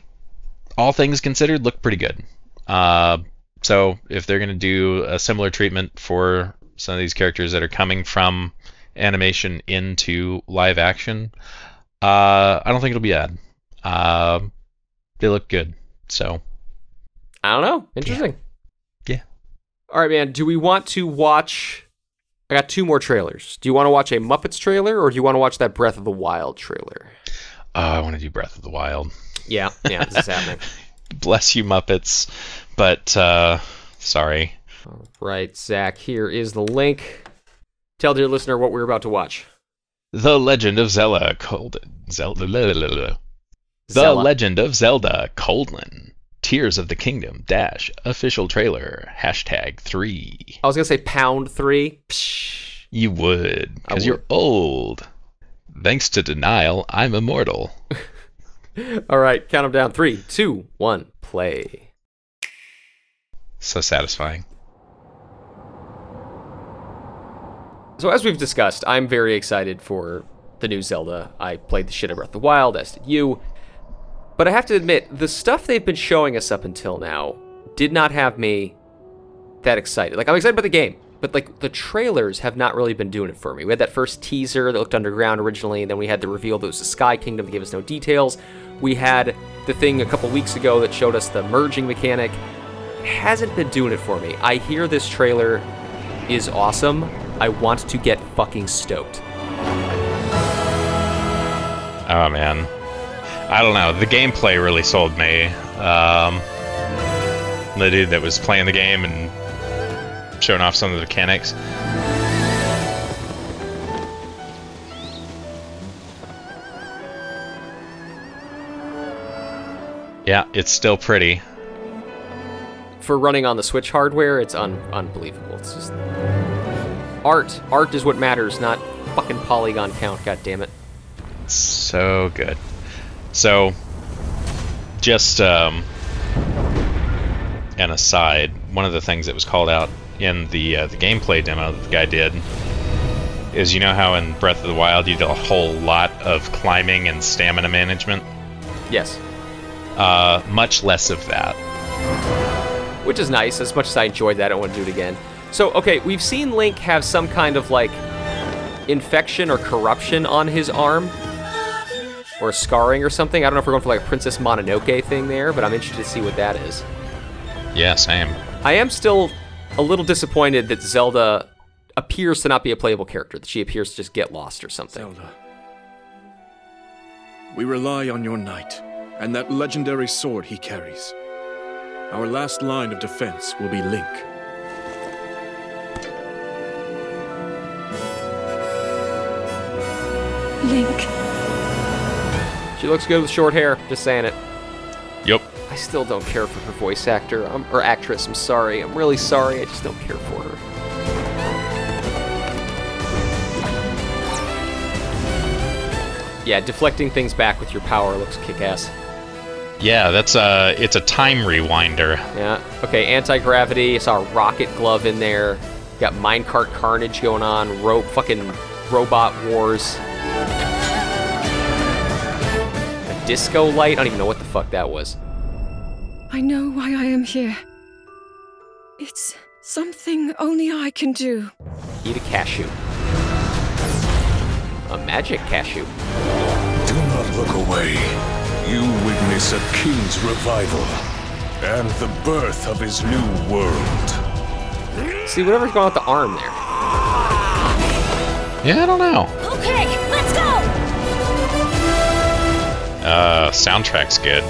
all things considered, look pretty good. Uh, so if they're going to do a similar treatment for some of these characters that are coming from animation into live action, uh, I don't think it'll be bad. Uh, they look good, so I don't know. Interesting. Yeah. yeah. All right, man. Do we want to watch? I got two more trailers. Do you want to watch a Muppets trailer, or do you want to watch that Breath of the Wild trailer? Uh, I want to do Breath of the Wild. Yeah, yeah, this is happening. Bless you, Muppets, but uh, sorry. All right, Zach, here is the link. Tell dear listener what we're about to watch. The Legend of Zelda Colon. Zelda. La, la, la, la. The Legend of Zelda Colon. Tears of the Kingdom dash official trailer hashtag three. I was gonna say pound three. Psh, you would, because you're old. Thanks to denial, I'm immortal. All right, count them down. Three, two, one, play. So satisfying. So as we've discussed, I'm very excited for the new Zelda. I played the shit out of Breath of the Wild, as did you. But I have to admit, the stuff they've been showing us up until now did not have me that excited. Like, I'm excited about the game, but, like, the trailers have not really been doing it for me. We had that first teaser that looked underground originally, and then we had the reveal that it was the Sky Kingdom that gave us no details. We had the thing a couple weeks ago that showed us the merging mechanic. It hasn't been doing it for me. I hear this trailer is awesome. I want to get fucking stoked. Oh, man. I don't know. The gameplay really sold me. Um, the dude that was playing the game and showing off some of the mechanics. Yeah, it's still pretty. For running on the Switch hardware, it's un- unbelievable. It's just art. Art is what matters, not fucking polygon count. God damn it. So good. So, just um, an aside, one of the things that was called out in the uh, the gameplay demo that the guy did is, you know how in Breath of the Wild you did a whole lot of climbing and stamina management? Yes. Uh, much less of that. Which is nice. As much as I enjoyed that, I don't want to do it again. So, okay, we've seen Link have some kind of, like, infection or corruption on his arm. Or scarring or something. I don't know if we're going for like a Princess Mononoke thing there, but I'm interested to see what that is. Yeah, same. I am still a little disappointed that Zelda appears to not be a playable character, that she appears to just get lost or something. Zelda, we rely on your knight and that legendary sword he carries. Our last line of defense will be Link. Link. She looks good with short hair, just saying it. Yep. I still don't care for her voice actor, I'm, or actress, I'm sorry. I'm really sorry, I just don't care for her. Yeah, deflecting things back with your power looks kick-ass. Yeah, that's a, it's a time rewinder. Yeah, okay, anti-gravity, I saw a rocket glove in there. Got minecart carnage going on, rope, fucking robot wars. A disco light? I don't even know what the fuck that was. I know why I am here. It's something only I can do. Eat a cashew. A magic cashew. Do not look away. You witness a king's revival and the birth of his new world. See, whatever's going on with the arm there. Yeah, I don't know. Okay, let's go! Uh, soundtrack's good.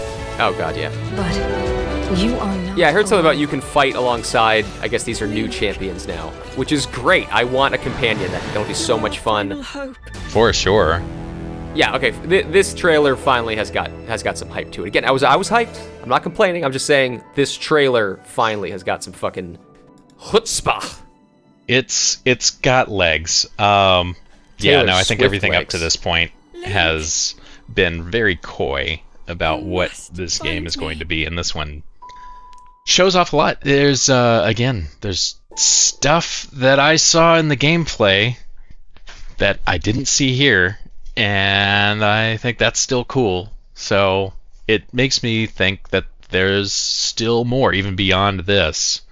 Oh, God, yeah. But you are not. Yeah, I heard something about you can fight alongside, I guess these are new champions now, which is great. I want a companion. That will be so much fun. For sure. Yeah, okay, th- this trailer finally has got has got some hype to it. Again, I was I was hyped. I'm not complaining. I'm just saying this trailer finally has got some fucking chutzpah. It's it's got legs. Um, yeah, no, I think everything legs. Up to this point has been very coy about what this game is going to be, and this one shows off a lot. There's, uh, again, there's stuff that I saw in the gameplay that I didn't see here, and I think that's still cool. So it makes me think that there's still more, even beyond this.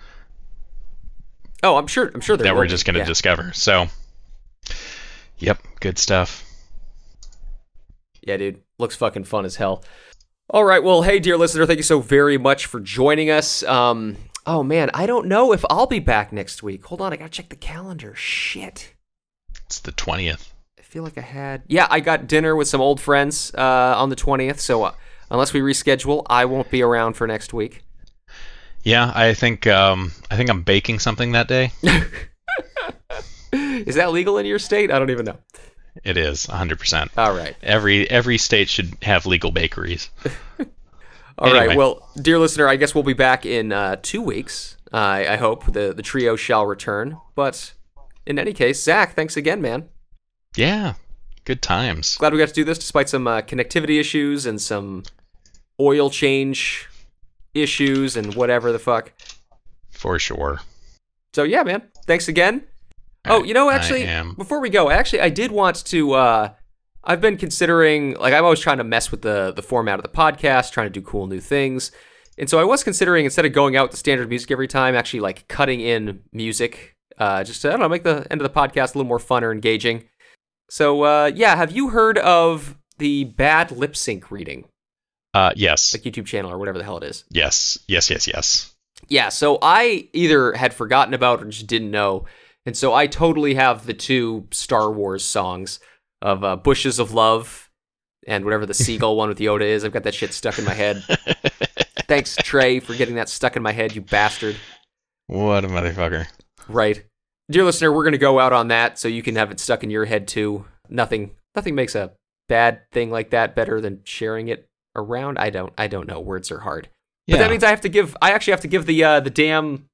Oh, I'm sure. I'm sure there that will we're just going to yeah. discover. So, yep, good stuff. Yeah, dude, looks fucking fun as hell. All right, well, hey, dear listener, thank you so very much for joining us. Um, oh, man, I don't know if I'll be back next week. Hold on, I gotta check the calendar. Shit. It's the twentieth. I feel like I had... Yeah, I got dinner with some old friends uh, on the twentieth, so uh, unless we reschedule, I won't be around for next week. Yeah, I think, um, I think I'm baking something that day. Is that legal in your state? I don't even know. It is, one hundred percent. All right. Every every state should have legal bakeries. All anyway. Right. Well, dear listener, I guess we'll be back in uh, two weeks. Uh, I hope the, the trio shall return. But in any case, Zach, thanks again, man. Yeah, good times. Glad we got to do this despite some uh, connectivity issues and some oil change issues and whatever the fuck. For sure. So, yeah, man, thanks again. Oh, you know, actually, before we go, actually, I did want to, uh, I've been considering, like, I'm always trying to mess with the, the format of the podcast, trying to do cool new things. And so I was considering, instead of going out with the standard music every time, actually, like, cutting in music, uh, just to, I don't know, make the end of the podcast a little more fun or engaging. So, uh, yeah, have you heard of the bad lip sync reading? Uh, yes. Like YouTube channel or whatever the hell it is. Yes, yes, yes, yes. Yeah, so I either had forgotten about or just didn't know. And so I totally have the two Star Wars songs of uh, Bushes of Love and whatever the seagull one with Yoda is. I've got that shit stuck in my head. Thanks, Trey, for getting that stuck in my head, you bastard. What a motherfucker. Right. Dear listener, we're going to go out on that so you can have it stuck in your head, too. Nothing nothing makes a bad thing like that better than sharing it around. I don't I don't know. Words are hard. Yeah. But that means I have to give, I actually have to give the uh, the damn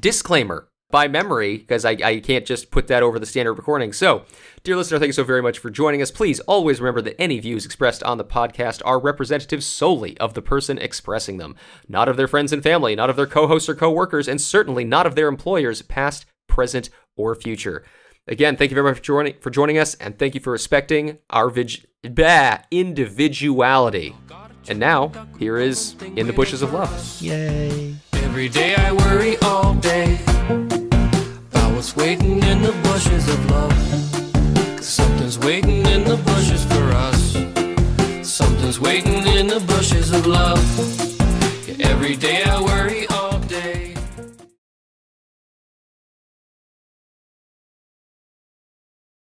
disclaimer. By memory, because I, I can't just put that over the standard recording. So, dear listener, thank you so very much for joining us. Please always remember that any views expressed on the podcast are representative solely of the person expressing them, not of their friends and family, not of their co-hosts or co-workers, and certainly not of their employers, past, present, or future. Again, thank you very much for joining for joining us, and thank you for respecting our vig- bah, individuality. And now, here is In the Bushes of Love. Yay. Every day I worry all day. Waiting in the bushes of love. 'Cause something's waiting in the bushes for us. Something's waiting in the bushes of love. Yeah, every day I work.